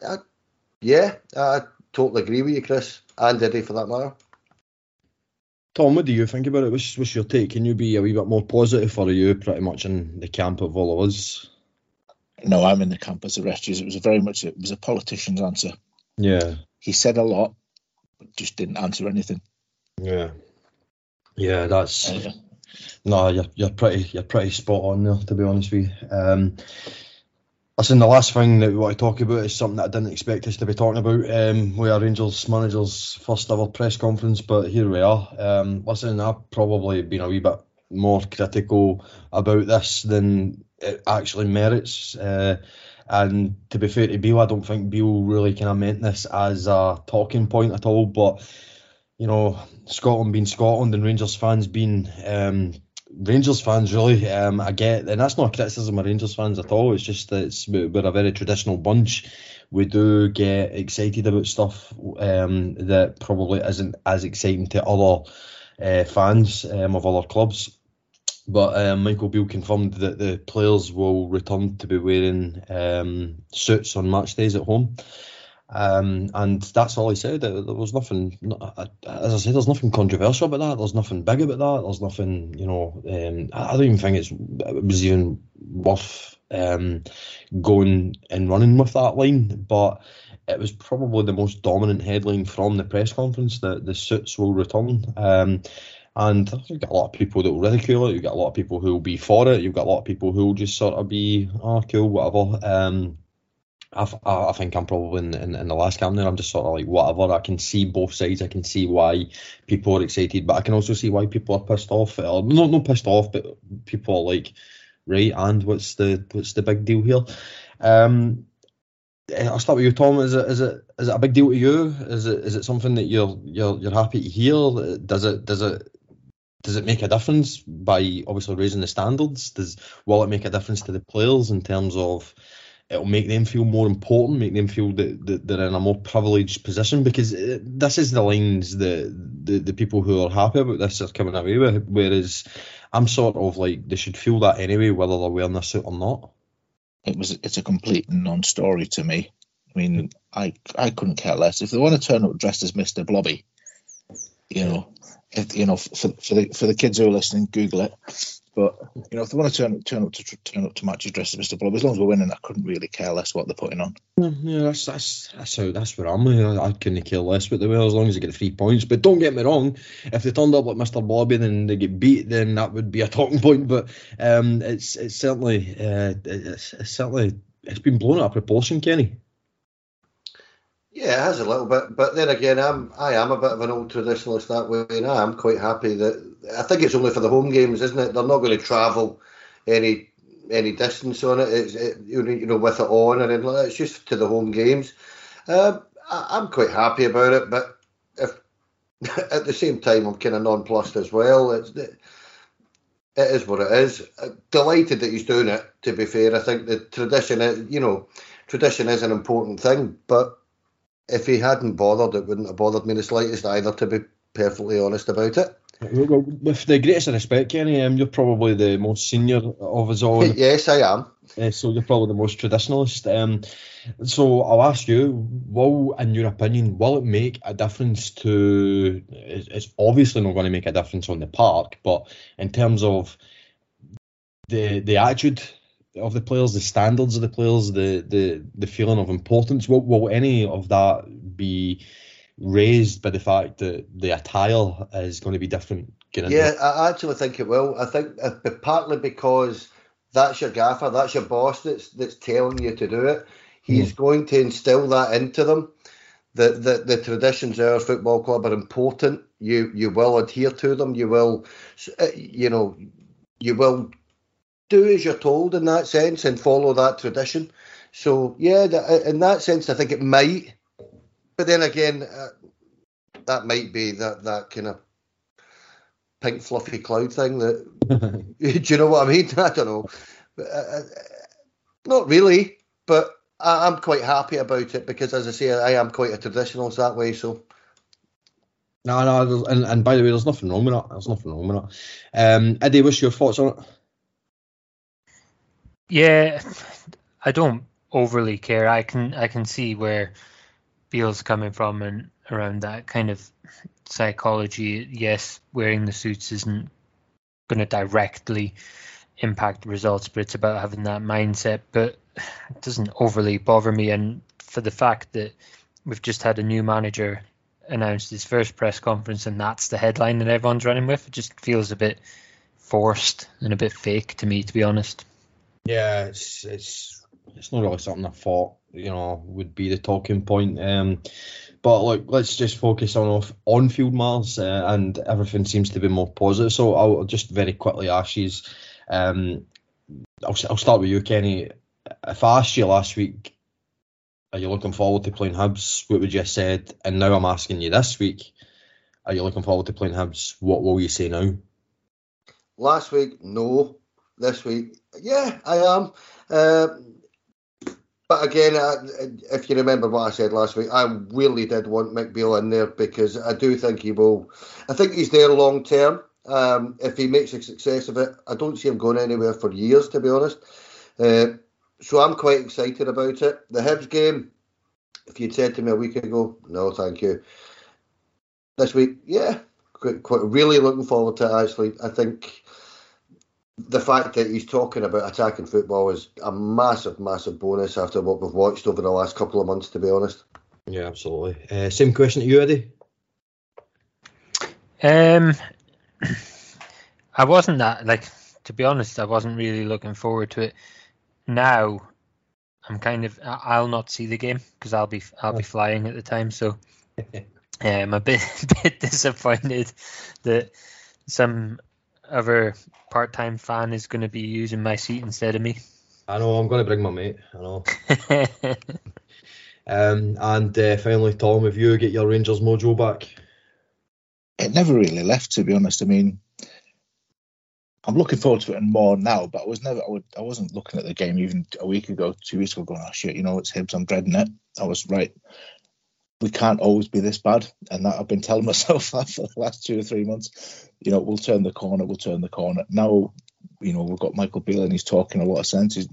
totally agree with you, Chris, and Eddie for that matter. Tom, what do you think about it? What's your take? Can you be a wee bit more positive, or are you pretty much in the camp of all of us? No, I'm in the camp of the rest of us. It was a politician's answer. Yeah. He said a lot, but just didn't answer anything. Yeah, that's you're pretty spot on there, to be honest with you. Listen, the last thing that we want to talk about is something that I didn't expect us to be talking about. We are Rangers manager's first ever press conference, but here we are. Listen, I've probably been a wee bit more critical about this than it actually merits. And to be fair to Beale, I don't think Beale really kind of meant this as a talking point at all, but Scotland being Scotland and Rangers fans being Rangers fans, really, I get, and that's not criticism of Rangers fans at all. It's just that we're a very traditional bunch. We do get excited about stuff that probably isn't as exciting to other fans of other clubs. But Michael Beale confirmed that the players will return to be wearing suits on match days at home. And that's all he said. There was nothing, as I said, there's nothing controversial about that. There's nothing big about that. There's nothing, I don't even think it was even worth going and running with that line. But it was probably the most dominant headline from the press conference, that the suits will return. And you've got a lot of people that will ridicule it. You've got a lot of people who will be for it. You've got a lot of people who will just sort of be, oh, cool, whatever. I think I'm probably in the last camp there. I'm just sort of like, whatever. I can see both sides. I can see why people are excited, but I can also see why people are pissed off. Or not pissed off, but people are like, right, and what's the big deal here? I'll start with you, Tom. Is it a big deal to you? Is it something that you're happy to hear? Does it make a difference by obviously raising the standards? Will it make a difference to the players in terms of it'll make them feel more important, make them feel that they're in a more privileged position? Because this is the lines that the people who are happy about this are coming away with. Whereas I'm sort of like, they should feel that anyway, whether they're wearing a suit or not. It's a complete non-story to me. I mean, I couldn't care less if they want to turn up dressed as Mr. Blobby. For the kids who are listening, Google it. But if they want to turn up to matches dressed as Mr. Blobby, as long as we're winning, I couldn't really care less what they're putting on. Yeah, that's where I'm. I couldn't care less what they wear as long as they get 3 points. But don't get me wrong, if they turned up like Mr. Blobby and they get beat, then that would be a talking point. But it's been blown out of proportion, Kenny. Yeah, it has a little bit, but then again, I am a bit of an old traditionalist that way, and I am quite happy that I think it's only for the home games, isn't it? They're not going to travel any distance on it. With it on and like that. It's just to the home games. I'm quite happy about it, but if at the same time, I'm kind of nonplussed as well. It is what it is. Delighted that he's doing it, to be fair. I think the tradition is, you know, tradition is an important thing, but if he hadn't bothered, it wouldn't have bothered me the slightest either, to be perfectly honest about it. Well, with the greatest respect, Kenny, you're probably the most senior of us all. Yes, I am. So you're probably the most traditionalist. So I'll ask you, will, in your opinion, will it make a difference to... It's obviously not going to make a difference on the park, but in terms of the attitude of the players, the standards of the players, the feeling of importance, will any of that be raised by the fact that the attire is going to be different? Yeah, I actually think it will. I think partly because that's your gaffer, that's your boss that's telling you to do it. He's going to instill that into them, that the traditions of our football club are important. You will adhere to them. You will do as you're told in that sense and follow that tradition. So, yeah, in that sense, I think it might. But then again, that might be that kind of pink fluffy cloud thing that... Do you know what I mean? I don't know. Not really, but I'm quite happy about it because, as I say, I am quite a traditionalist that way, so... No, and by the way, there's nothing wrong with that. Eddie, what's your thoughts on it? Yeah, I don't overly care. I can see where Beale's coming from and around that kind of psychology. Yes, wearing the suits isn't going to directly impact results, but it's about having that mindset. But it doesn't overly bother me. And for the fact that we've just had a new manager announce his first press conference and that's the headline that everyone's running with, it just feels a bit forced and a bit fake to me, to be honest. Yeah, it's not really something I thought, would be the talking point. But look, let's just focus on field matters, and everything seems to be more positive. So I'll just very quickly ask you. I'll start with you, Kenny. If I asked you last week, are you looking forward to playing Hibs? What would you have said? And now I'm asking you this week, are you looking forward to playing Hibs? What will you say now? Last week, no. This week, yeah, I am. But again, if you remember what I said last week, I really did want Mick Beale in there because I do think he will. I think he's there long term. If he makes a success of it, I don't see him going anywhere for years, to be honest. So I'm quite excited about it. The Hibs game, if you'd said to me a week ago, no, thank you. This week, yeah, quite really looking forward to it, actually. I think the fact that he's talking about attacking football is a massive, massive bonus after what we've watched over the last couple of months, to be honest. Yeah, absolutely. Same question to you, Eddie. I wasn't to be honest, I wasn't really looking forward to it. Now, I'm I'll not see the game because I'll be flying at the time, so I'm a bit disappointed that some other part-time fan is going to be using my seat instead of me. I know, I'm going to bring my mate, I know. And finally, Tom, if you get your Rangers mojo back? It never really left, to be honest. I mean, I'm looking forward to it more now, but I wasn't looking at the game even a week ago, 2 weeks ago, going, oh shit, it's Hibs, I'm dreading it. I was right. We can't always be this bad, and that I've been telling myself that for the last 2 or 3 months. We'll turn the corner. Now, we've got Michael Beale, and he's talking a lot of sense. He's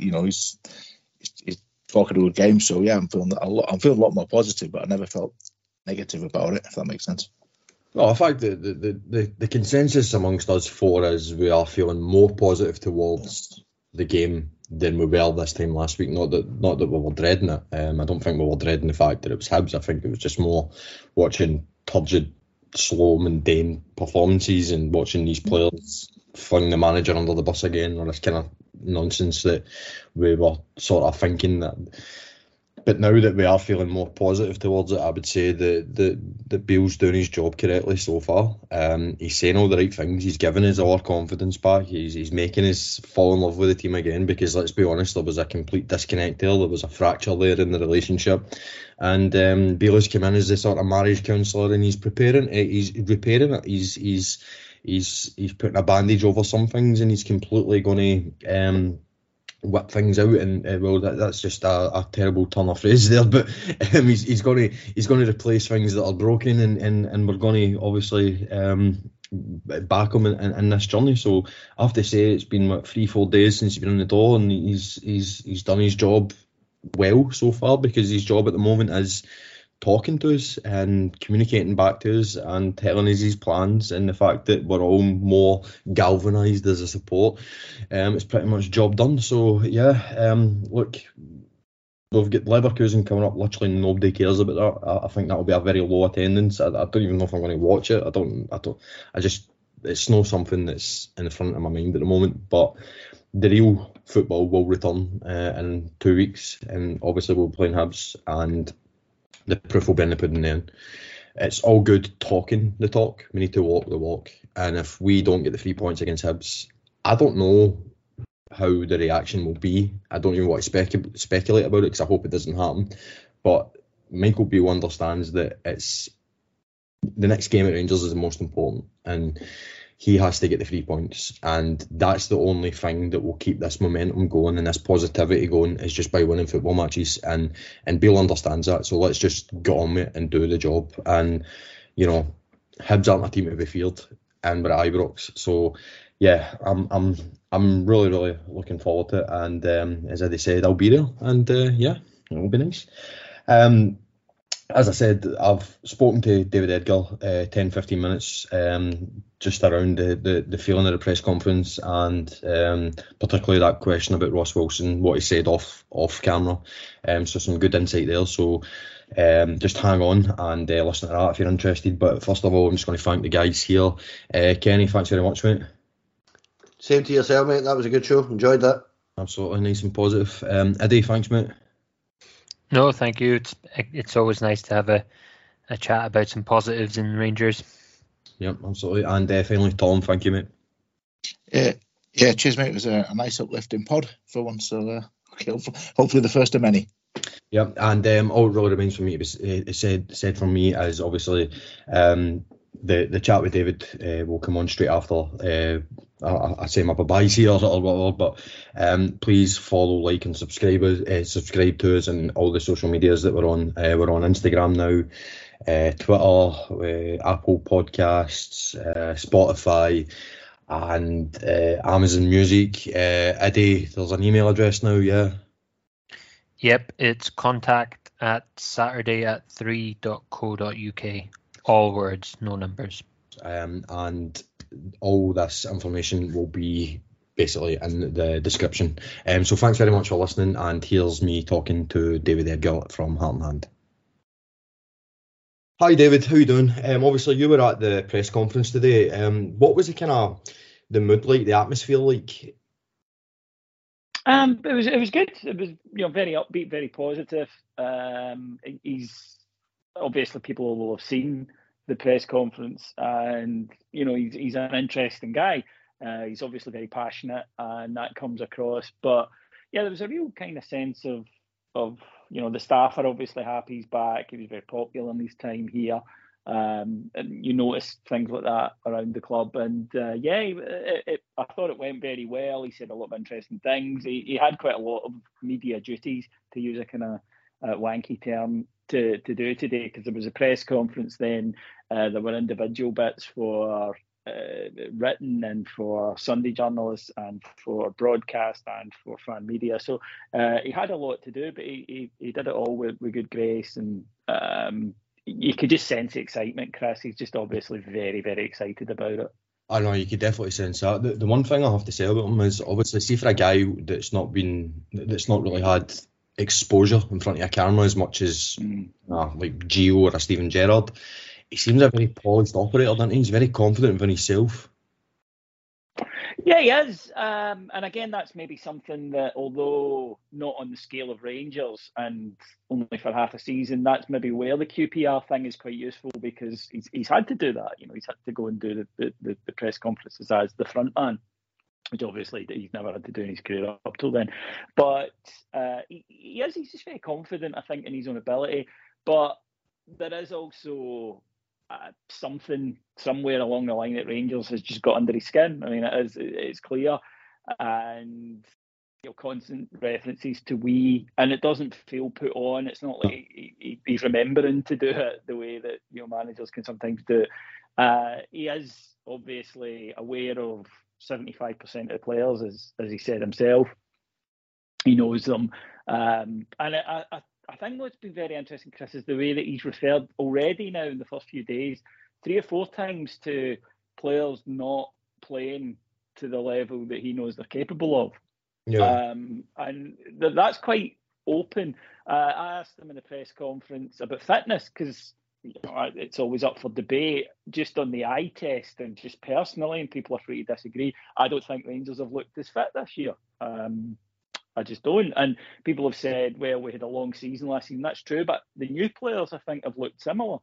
talking a good game. So yeah, I'm feeling a lot more positive, but I never felt negative about it, if that makes sense. Well, in fact, the consensus amongst us four is we are feeling more positive towards the game than we were this time last week. Not that we were dreading it. I don't think we were dreading the fact that it was Hibs. I think it was just more watching turgid, slow, mundane performances and watching these players fling the manager under the bus again, or this kind of nonsense that we were sort of thinking that But now that we are feeling more positive towards it, I would say that Beale's doing his job correctly so far. He's saying all the right things. He's giving us our confidence back. He's making us fall in love with the team again, because let's be honest, there was a complete disconnect there. There was a fracture there in the relationship. And Beale has come in as this sort of marriage counsellor, and he's preparing it. He's repairing it. He's putting a bandage over some things, and he's completely going to whip things out. And well, that's just a terrible turn of phrase there. But he's going to replace things that are broken, and we're going to obviously back him in this journey. So I have to say, it's been what, 3-4 days since he's been on the door, and he's done his job well so far, because his job at the moment is talking to us and communicating back to us and telling us his plans, and the fact that we're all more galvanised as a support, it's pretty much job done. So yeah, look, we've got Leverkusen coming up. Literally nobody cares about that. I think that'll be a very low attendance. I don't even know if I'm going to watch it. I just it's not something that's in the front of my mind at the moment. But the real football will return in 2 weeks, and obviously we'll be playing Hibs, and the proof will be in the pudding then. It's all good talking the talk. We need to walk the walk. And if we don't get the 3 points against Hibs, I don't know how the reaction will be. I don't even want to speculate about it, because I hope it doesn't happen. But Michael Beale understands that it's the next game at Rangers is the most important, and he has to get the 3 points. And that's the only thing that will keep this momentum going and this positivity going, is just by winning football matches. And Beale understands that. So let's just get on with it and do the job. And, you know, Hibs aren't a team to be feared, and we're at Ibrox. So yeah, I'm really, really looking forward to it. And as Eddie said, I'll be there. And yeah, it'll be nice. As I said, I've spoken to David Edgar 10-15 minutes just around the feeling of the press conference, and particularly that question about Ross Wilson, what he said off camera. So some good insight there. So just hang on and listen to that if you're interested. But first of all, I'm just going to thank the guys here. Kenny, thanks very much, mate. Same to yourself, mate. That was a good show. Enjoyed that. Absolutely, nice and positive. Eddie, thanks, mate. No, thank you. It's always nice to have a chat about some positives in Rangers. Yep, absolutely. And finally, Tom, thank you, mate. Yeah, cheers, mate. It was a nice uplifting pod for once, so hopefully the first of many. Yeah, and all it really remains for me, it said from me, is obviously the chat with David will come on straight after. I say my bye-byes here or whatever, but please follow, like and subscribe to us and all the social medias that we're on. We're on Instagram now, Twitter, Apple Podcasts, Spotify, and Amazon Music. Eddie, there's an email address now, yeah? Yep, it's contact@saturday3.co.uk. All words, no numbers. And all this information will be basically in the description. So thanks very much for listening, and here's me talking to David Edgar from Heart and Hand. Hi David, how you doing? Obviously you were at the press conference today. What was the mood like, the atmosphere like? It was good. It was, you know, very upbeat, very positive. He's obviously, people will have seen the press conference, and you know, he's an interesting guy. He's obviously very passionate, and that comes across. But yeah, there was a real kind of sense of you know, the staff are obviously happy he's back. He was very popular in his time here, and you notice things like that around the club. And I thought it went very well. He said a lot of interesting things. He had quite a lot of media duties, to use a kind of wanky term, to do today, because there was a press conference, then there were individual bits for written and for Sunday journalists and for broadcast and for fan media. So he had a lot to do, but he did it all with good grace, and you could just sense excitement, Chris. He's just obviously very, very excited about it. I know, you could definitely sense that. The one thing I have to say about him is, obviously, see, for a guy that's not really had exposure in front of a camera as much as like Gio or a Steven Gerrard, he seems a very polished operator, doesn't he? He's very confident in himself. Yeah, he is. And again, that's maybe something that, although not on the scale of Rangers and only for half a season, that's maybe where the QPR thing is quite useful, because he's had to do that. You know, he's had to go and do the press conferences as the front man, which obviously he's never had to do in his career up till then. But he's just very confident, I think, in his own ability. But there is also something somewhere along the line that Rangers has just got under his skin. I mean, it's clear, and you know, constant references to "we," and it doesn't feel put on. It's not like he's remembering to do it the way that, you know, managers can sometimes do it. He is obviously aware of 75% of the players, as he said himself. He knows them, and I think what's been very interesting, Chris, is the way that he's referred already now in the first few days, 3 or 4 times, to players not playing to the level that he knows they're capable of. Yeah. And that's quite open. I asked him in the press conference about fitness, because you know, it's always up for debate, just on the eye test and just personally, and people are free to disagree. I don't think Rangers have looked as fit this year. I just don't. And people have said, well, we had a long season last season. That's true, but the new players, I think, have looked similar.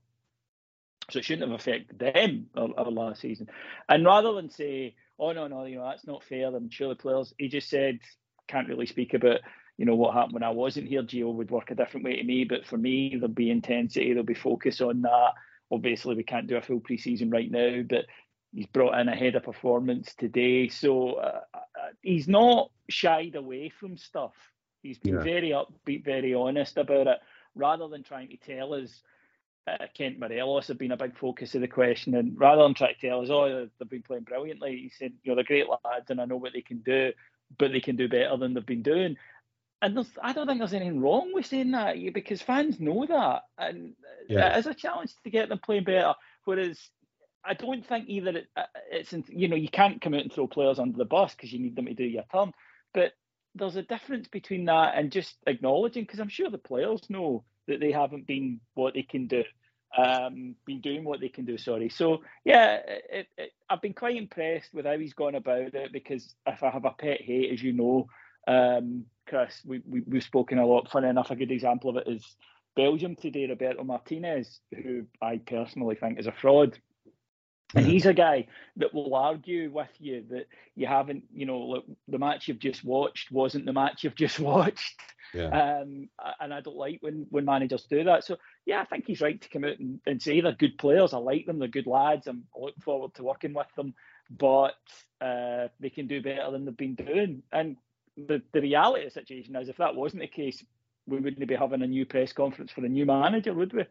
So it shouldn't have affected them or last season. And rather than say, oh, no, you know, that's not fair, I'm sure the players, he just said, can't really speak about, you know, what happened when I wasn't here. Gio would work a different way to me, but for me, there'll be intensity, there'll be focus on that. Obviously, we can't do a full pre-season right now, but he's brought in a header performance today. So he's not shied away from stuff. He's been very upbeat, very honest about it, rather than trying to tell us Kent Morelos have been a big focus of the question. And rather than trying to tell us, oh, they've been playing brilliantly, he said, you know, they're great lads and I know what they can do, but they can do better than they've been doing. And I don't think there's anything wrong with saying that, because fans know that. And it is a challenge to get them playing better. Whereas I don't think either it's, you know, you can't come out and throw players under the bus because you need them to do your turn. But there's a difference between that and just acknowledging, because I'm sure the players know that they haven't been what they can do, been doing what they can do. So, yeah, I've been quite impressed with how he's gone about it, because if I have a pet hate, as you know, Chris, we've spoken a lot. Funny enough, a good example of it is Belgium today, Roberto Martinez, who I personally think is a fraud. And he's a guy that will argue with you that you haven't, you know, look, the match you've just watched wasn't the match you've just watched. Yeah. And I don't like when managers do that. So, yeah, I think he's right to come out and say they're good players. I like them. They're good lads. I'm looking forward to working with them. But they can do better than they've been doing. And the reality of the situation is, if that wasn't the case, we wouldn't be having a new press conference for the new manager, would we?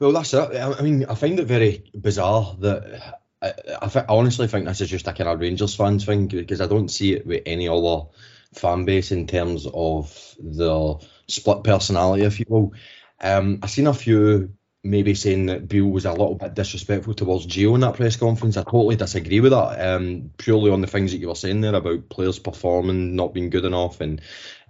Well, that's it. I mean, I find it very bizarre that I honestly think this is just a kind of Rangers fan thing, because I don't see it with any other fan base in terms of the split personality, if you will. I've seen a few maybe saying that Beale was a little bit disrespectful towards Gio in that press conference. I totally disagree with that, purely on the things that you were saying there about players performing, not being good enough, and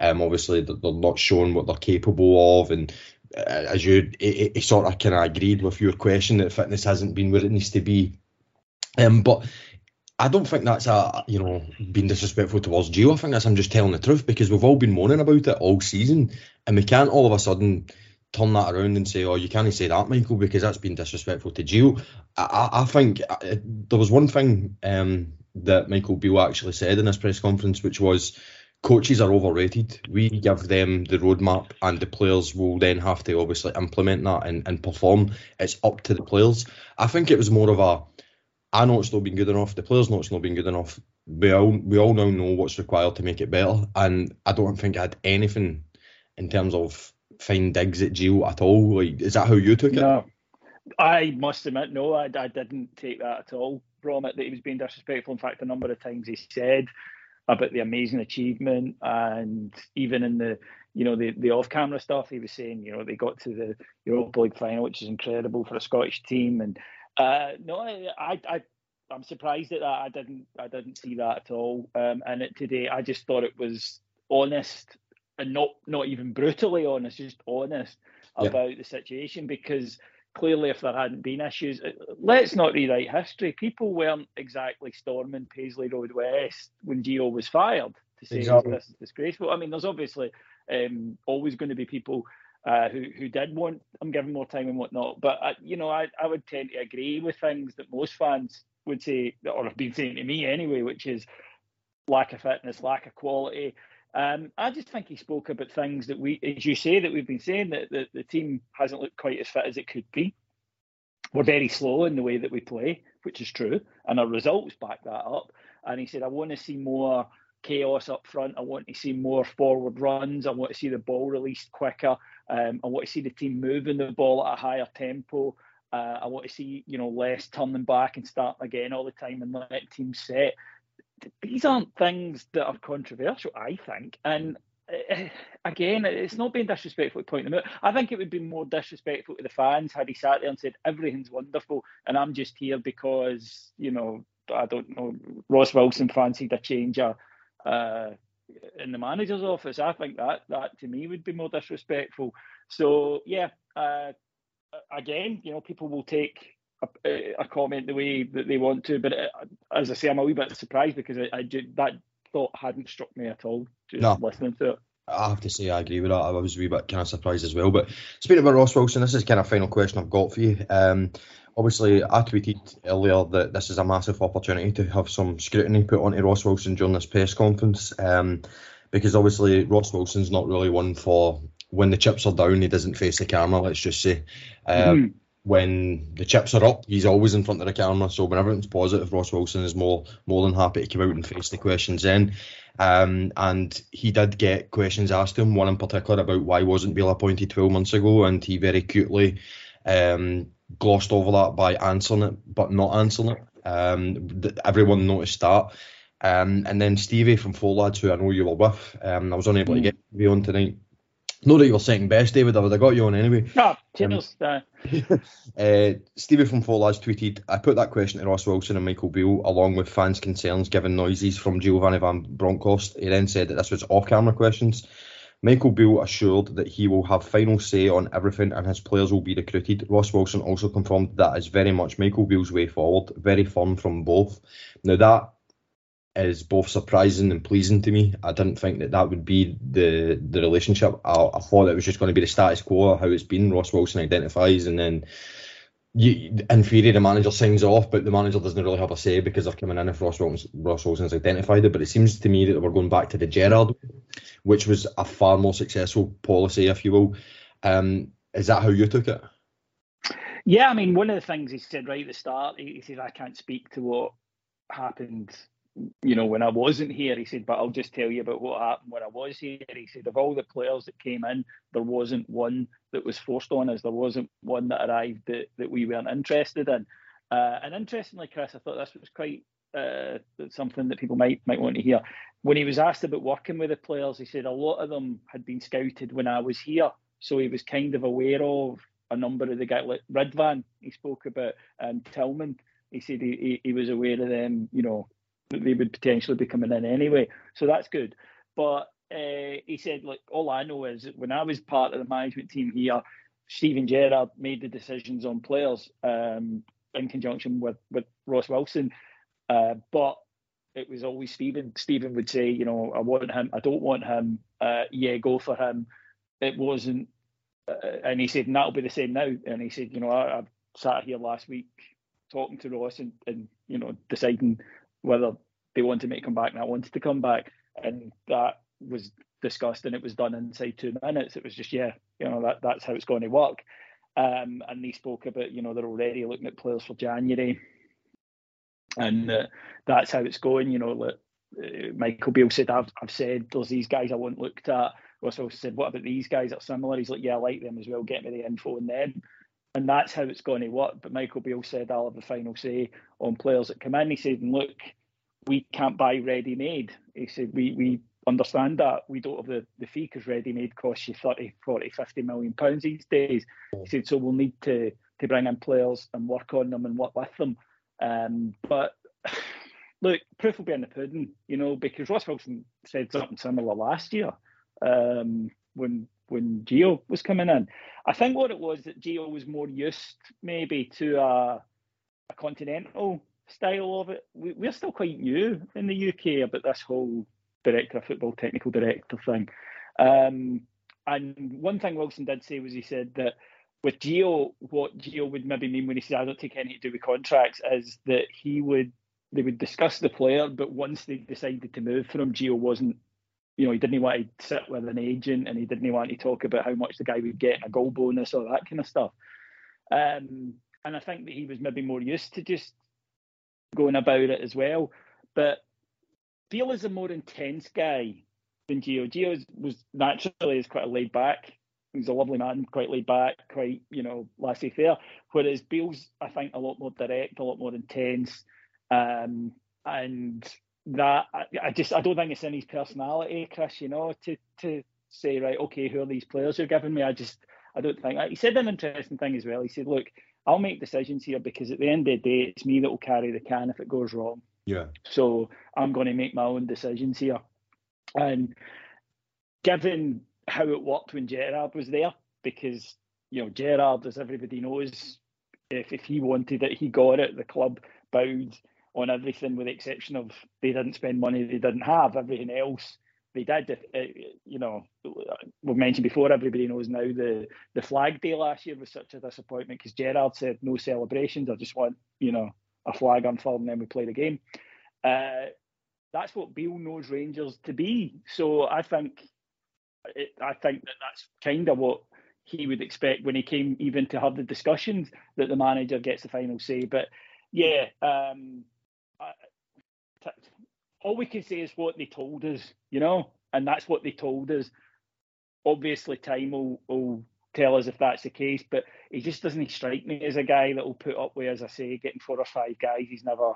obviously they're not showing what they're capable of, and as you, he sort of kind of agreed with your question that fitness hasn't been where it needs to be. But I don't think that's being disrespectful towards Gio. I think that's him just telling the truth, because we've all been moaning about it all season, and we can't all of a sudden turn that around and say, oh, you can't say that, Michael, because that's been disrespectful to Gio. I think there was one thing that Michael Beale actually said in this press conference, which was, coaches are overrated. We give them the roadmap and the players will then have to obviously implement that and perform. It's up to the players. I think it was more of a, I know it's not been good enough. The players know it's not been good enough. We all now know what's required to make it better. And I don't think I had anything in terms of fine digs at Gio at all. Like, is that how you took it? No, I must admit, no, I didn't take that at all from it, that he was being disrespectful. In fact, a number of times he said about the amazing achievement, and even in the off-camera stuff, he was saying, you know, they got to the Europa League final, which is incredible for a Scottish team. And I'm surprised at that. I didn't see that at all. And today, I just thought it was honest, and not even brutally honest, just honest about the situation, because clearly if there hadn't been issues, let's not rewrite history. People weren't exactly storming Paisley Road West when Gio was fired to say this is disgraceful. I mean, there's obviously always going to be people who did want him given more time and whatnot. But, I would tend to agree with things that most fans would say, or have been saying to me anyway, which is lack of fitness, lack of quality. I just think he spoke about things that we, as you say, that we've been saying, that the team hasn't looked quite as fit as it could be. We're very slow in the way that we play, which is true, and our results back that up. And he said, I want to see more chaos up front. I want to see more forward runs. I want to see the ball released quicker. I want to see the team moving the ball at a higher tempo. I want to see, less turning back and starting again all the time and let teams set. These aren't things that are controversial, I think. And again, it's not being disrespectful to point them out. I think it would be more disrespectful to the fans had he sat there and said, everything's wonderful and I'm just here because, I don't know, Ross Wilson fancied a change in the manager's office. I think that to me would be more disrespectful. So, yeah, again, people will take a comment the way that they want to, but as I say, I'm a wee bit surprised because that thought hadn't struck me at all just listening to it. I have to say I agree with that. I was a wee bit kind of surprised as well. But speaking about Ross Wilson, this is kind of final question I've got for you. Obviously, I tweeted earlier that this is a massive opportunity to have some scrutiny put onto Ross Wilson during this press conference, because obviously Ross Wilson's not really one for when the chips are down, he doesn't face the camera, let's just say. When the chips are up, he's always in front of the camera. So when everything's positive, Ross Wilson is more than happy to come out and face the questions then. And he did get questions asked him, one in particular about why wasn't Beale appointed 12 months ago, and he very cutely glossed over that by answering it, but not answering it. Everyone noticed that. And then Stevie from Four Lads, who I know you were with, I was unable to get Stevie on tonight. Not that you were second best, David, I would have got you on anyway. Stevie from Four Lads tweeted, I put that question to Ross Wilson and Michael Beale, along with fans' concerns given noises from Giovanni van Bronckhorst. He then said that this was off-camera questions. Michael Beale assured that he will have final say on everything and his players will be recruited. Ross Wilson also confirmed that is very much Michael Beale's way forward, very firm from both. Now that is both surprising and pleasing to me. I didn't think that would be the relationship. I thought it was just going to be the status quo, how it's been. Ross Wilson identifies, and then in theory the manager signs off, but the manager doesn't really have a say because they're coming in if Ross Wilson's identified it. But it seems to me that we're going back to the Gerard, which was a far more successful policy, if you will. Is that how you took it? Yeah, I mean, one of the things he said right at the start, he says, I can't speak to what happened when I wasn't here, he said, but I'll just tell you about what happened when I was here. He said, of all the players that came in, there wasn't one that was forced on us. There wasn't one that arrived that we weren't interested in. And interestingly, Chris, I thought this was quite something that people might want to hear. When he was asked about working with the players, he said a lot of them had been scouted when I was here. So he was kind of aware of a number of the guys, like Ridvan, he spoke about, and Tillman, he said he was aware of them, that they would potentially be coming in anyway. So that's good. But he said, look, all I know is that when I was part of the management team here, Steven Gerrard made the decisions on players in conjunction with Ross Wilson. But it was always Steven. Steven would say, I want him, I don't want him, yeah, go for him. It wasn't. And he said, and that'll be the same now. And he said, I sat here last week talking to Ross and deciding whether they wanted me to come back and I wanted to come back, and that was discussed and it was done inside 2 minutes. It was just, that's how it's going to work. And they spoke about, they're already looking at players for January, and that's how it's going. Michael Beale said, I've said there's these guys I want looked at. Ross also said, what about these guys that are similar? He's like, yeah, I like them as well. Get me the info on them. And that's how it's going to work. But Michael Beale said, I'll have the final say on players that come in. He said, and look, we can't buy ready-made. He said, we understand that. We don't have the fee because ready-made costs you 30, 40, 50 million pounds these days. He said, so we'll need to bring in players and work on them and work with them. But look, proof will be in the pudding, because Ross Wilson said something similar last year when when Gio was coming in. I think what it was that Gio was more used maybe to a continental style of it. We're still quite new in the UK about this whole director of football, technical director thing. And one thing Wilson did say was he said that with Gio, what Gio would maybe mean when he said, I don't take anything to do with contracts, is that they would discuss the player, but once they decided to move for him, Gio wasn't, you know, he didn't want to sit with an agent and he didn't want to talk about how much the guy would get in a goal bonus or that kind of stuff. And I think that he was maybe more used to just going about it as well. But Beale is a more intense guy than Gio. Gio was naturally quite a laid back. He's a lovely man, quite laid back, quite, you know, laissez-faire. Whereas Beale's, I think, a lot more direct, a lot more intense. And that, I don't think it's in his personality, Chris, you know, to say, right, okay, who are these players you're giving me? I don't think. He said an interesting thing as well. He said, look, I'll make decisions here because at the end of the day, it's me that will carry the can if it goes wrong. Yeah. So I'm going to make my own decisions here. And given how it worked when Gerard was there, because, you know, Gerard, as everybody knows, if he wanted it, he got it. The club bowed on everything with the exception of they didn't spend money they didn't have. Everything else they did. You know, we've mentioned before, everybody knows now the flag day last year was such a disappointment because Gerard said no celebrations. I just want, you know, a flag unfurled and then we play the game. That's what Beale knows Rangers to be. So I think that that's kind of what he would expect when he came even to have the discussions, that the manager gets the final say. But yeah, all we can say is what they told us, you know, and that's what they told us. Obviously, time will tell us if that's the case, but he just doesn't strike me as a guy that will put up with, as I say, getting 4 or 5 guys he's never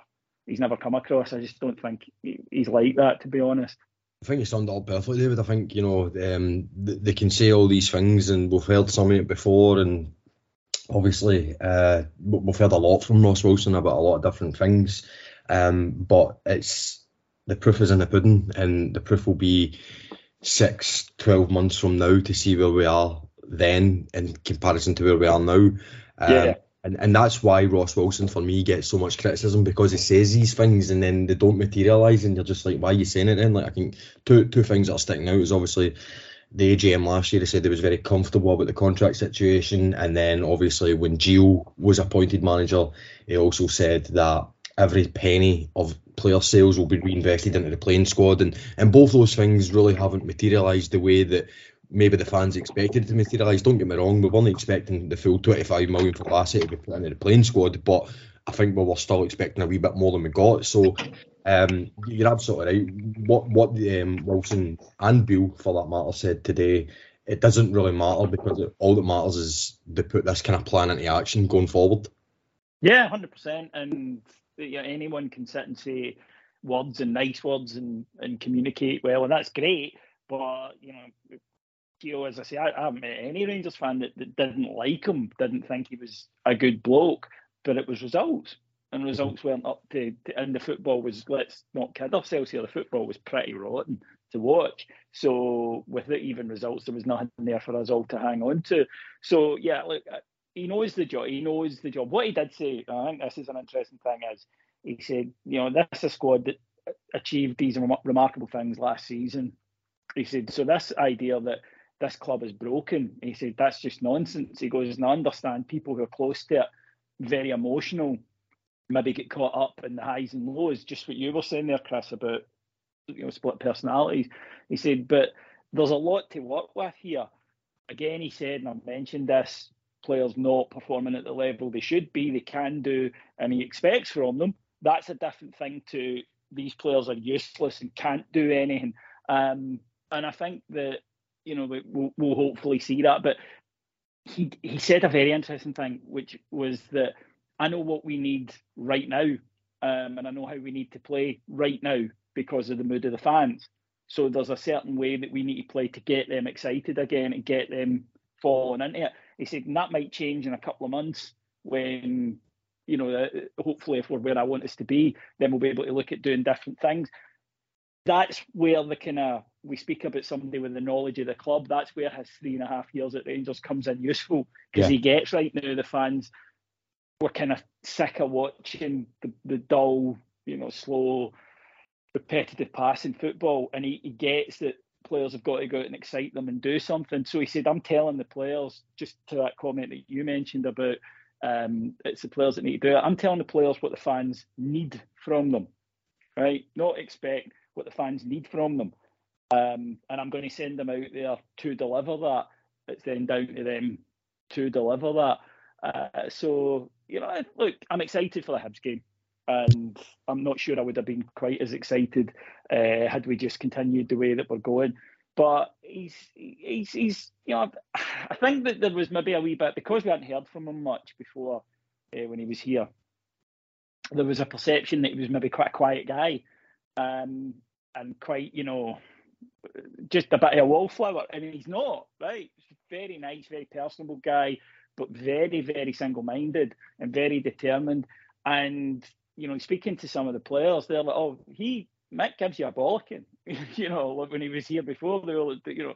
come across. I just don't think he's like that, to be honest. I think you summed it up perfectly, David. I think, you know, they can say all these things and we've heard some of it before, and obviously we've heard a lot from Ross Wilson about a lot of different things, but it's the proof is in the pudding, and the proof will be 6-12 months from now to see where we are then in comparison to where we are now. Yeah. And that's why Ross Wilson, for me, gets so much criticism, because he says these things and then they don't materialise, and you're just like, why are you saying it then? Like, I think two things that are sticking out is obviously the AGM last year, they said they was very comfortable about the contract situation, and then obviously when Gio was appointed manager, he also said that every penny of player sales will be reinvested into the playing squad, and both those things really haven't materialised the way that maybe the fans expected it to materialise. Don't get me wrong, we weren't expecting the full 25 million for Lassie to be put into the playing squad, but I think we were still expecting a wee bit more than we got. So you're absolutely right. What Wilson and Beale, for that matter, said today, it doesn't really matter, because all that matters is they put this kind of plan into action going forward. Yeah, 100%. And yeah, anyone can sit and say words and nice words and communicate well, and that's great, but, you know, Gio, as I say, I haven't met any Rangers fan that didn't like him, didn't think he was a good bloke, but it was results, and results weren't up to, and the football was, let's not kid ourselves here, the football was pretty rotten to watch. So without even results, there was nothing there for us all to hang on to. So yeah, look, he knows the job. What he did say, I think this is an interesting thing, is he said, you know, this is a squad that achieved these remarkable things last season. He said, so this idea that this club is broken, he said, that's just nonsense. He goes, and I understand people who are close to it, very emotional, maybe get caught up in the highs and lows, just what you were saying there, Chris, about, you know, split personalities. He said, but there's a lot to work with here. Again, he said, and I've mentioned this, players not performing at the level they should be, they can do, and he expects from them. That's a different thing to these players are useless and can't do anything. And I think that, you know, we'll hopefully see that. But he said a very interesting thing, which was that I know what we need right now, and I know how we need to play right now because of the mood of the fans. So there's a certain way that we need to play to get them excited again and get them falling into it. He said, and that might change in a couple of months when, you know, hopefully if we're where I want us to be, then we'll be able to look at doing different things. that's where the kind of, we speak about somebody with the knowledge of the club, that's where his 3.5 years at Rangers comes in useful, because he gets right now the fans were kind of sick of watching the dull, you know, slow, repetitive passing football, and he gets that players have got to go out and excite them and do something. So he said, I'm telling the players, just to that comment that you mentioned about it's the players that need to do it, I'm telling the players what the fans need from them, right? Not expect what the fans need from them. And I'm going to send them out there to deliver that. It's then down to them to deliver that. So, you know, look, I'm excited for the Hibs game. And I'm not sure I would have been quite as excited had we just continued the way that we're going. But he's you know, I think that there was maybe a wee bit, because we hadn't heard from him much before when he was here, there was a perception that he was maybe quite a quiet guy and quite, you know, just a bit of a wallflower. I mean, he's not, right? He's a very nice, very personable guy, but very, very single-minded and very determined. And, you know, speaking to some of the players, they're like, oh, Mick gives you a bollocking. You know, like when he was here before, they were like, you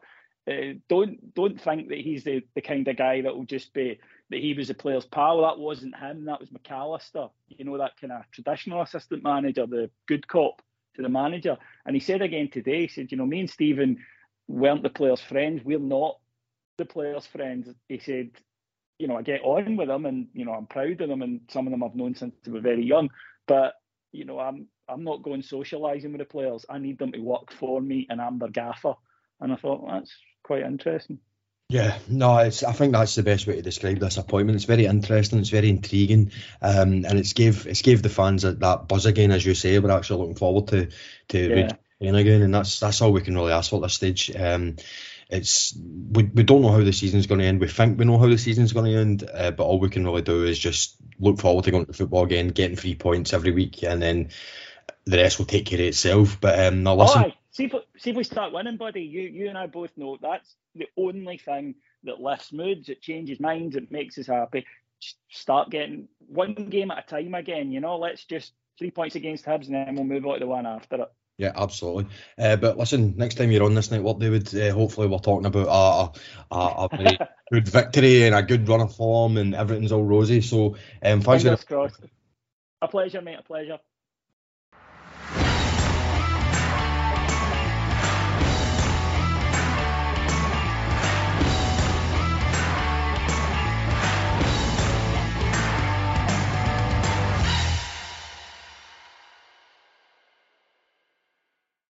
know, don't think that he's the kind of guy that will just be, that he was the player's pal. That wasn't him, that was McAllister. You know, that kind of traditional assistant manager, the good cop to the manager. And he said again today, he said, you know, me and Steven weren't the player's friends. We're not the player's friends. He said, you know, I get on with them, and you know, I'm proud of them, and some of them I've known since they were very young. But you know, I'm not going socialising with the players. I need them to work for me, and I'm their gaffer. And I thought, well, that's quite interesting. Yeah, no, I think that's the best way to describe this appointment. It's very interesting, it's very intriguing, and it's gave the fans that buzz again, as you say. We're actually looking forward to again, and that's all we can really ask for at this stage. We don't know how the season's going to end. We think we know how the season's going to end, but all we can really do is just look forward to going to football again, getting 3 points every week, and then the rest will take care of itself. But now listen, see if we start winning, buddy. You and I both know that's the only thing that lifts moods, it changes minds, it makes us happy. Just start getting one game at a time again. You know, let's just 3 points against Hibs, and then we'll move on to the one after it. Yeah, absolutely. But listen, next time you're on this network, David, hopefully we're talking about a very good victory and a good run of form and everything's all rosy. So, thanks. Fingers crossed. A pleasure, mate. A pleasure.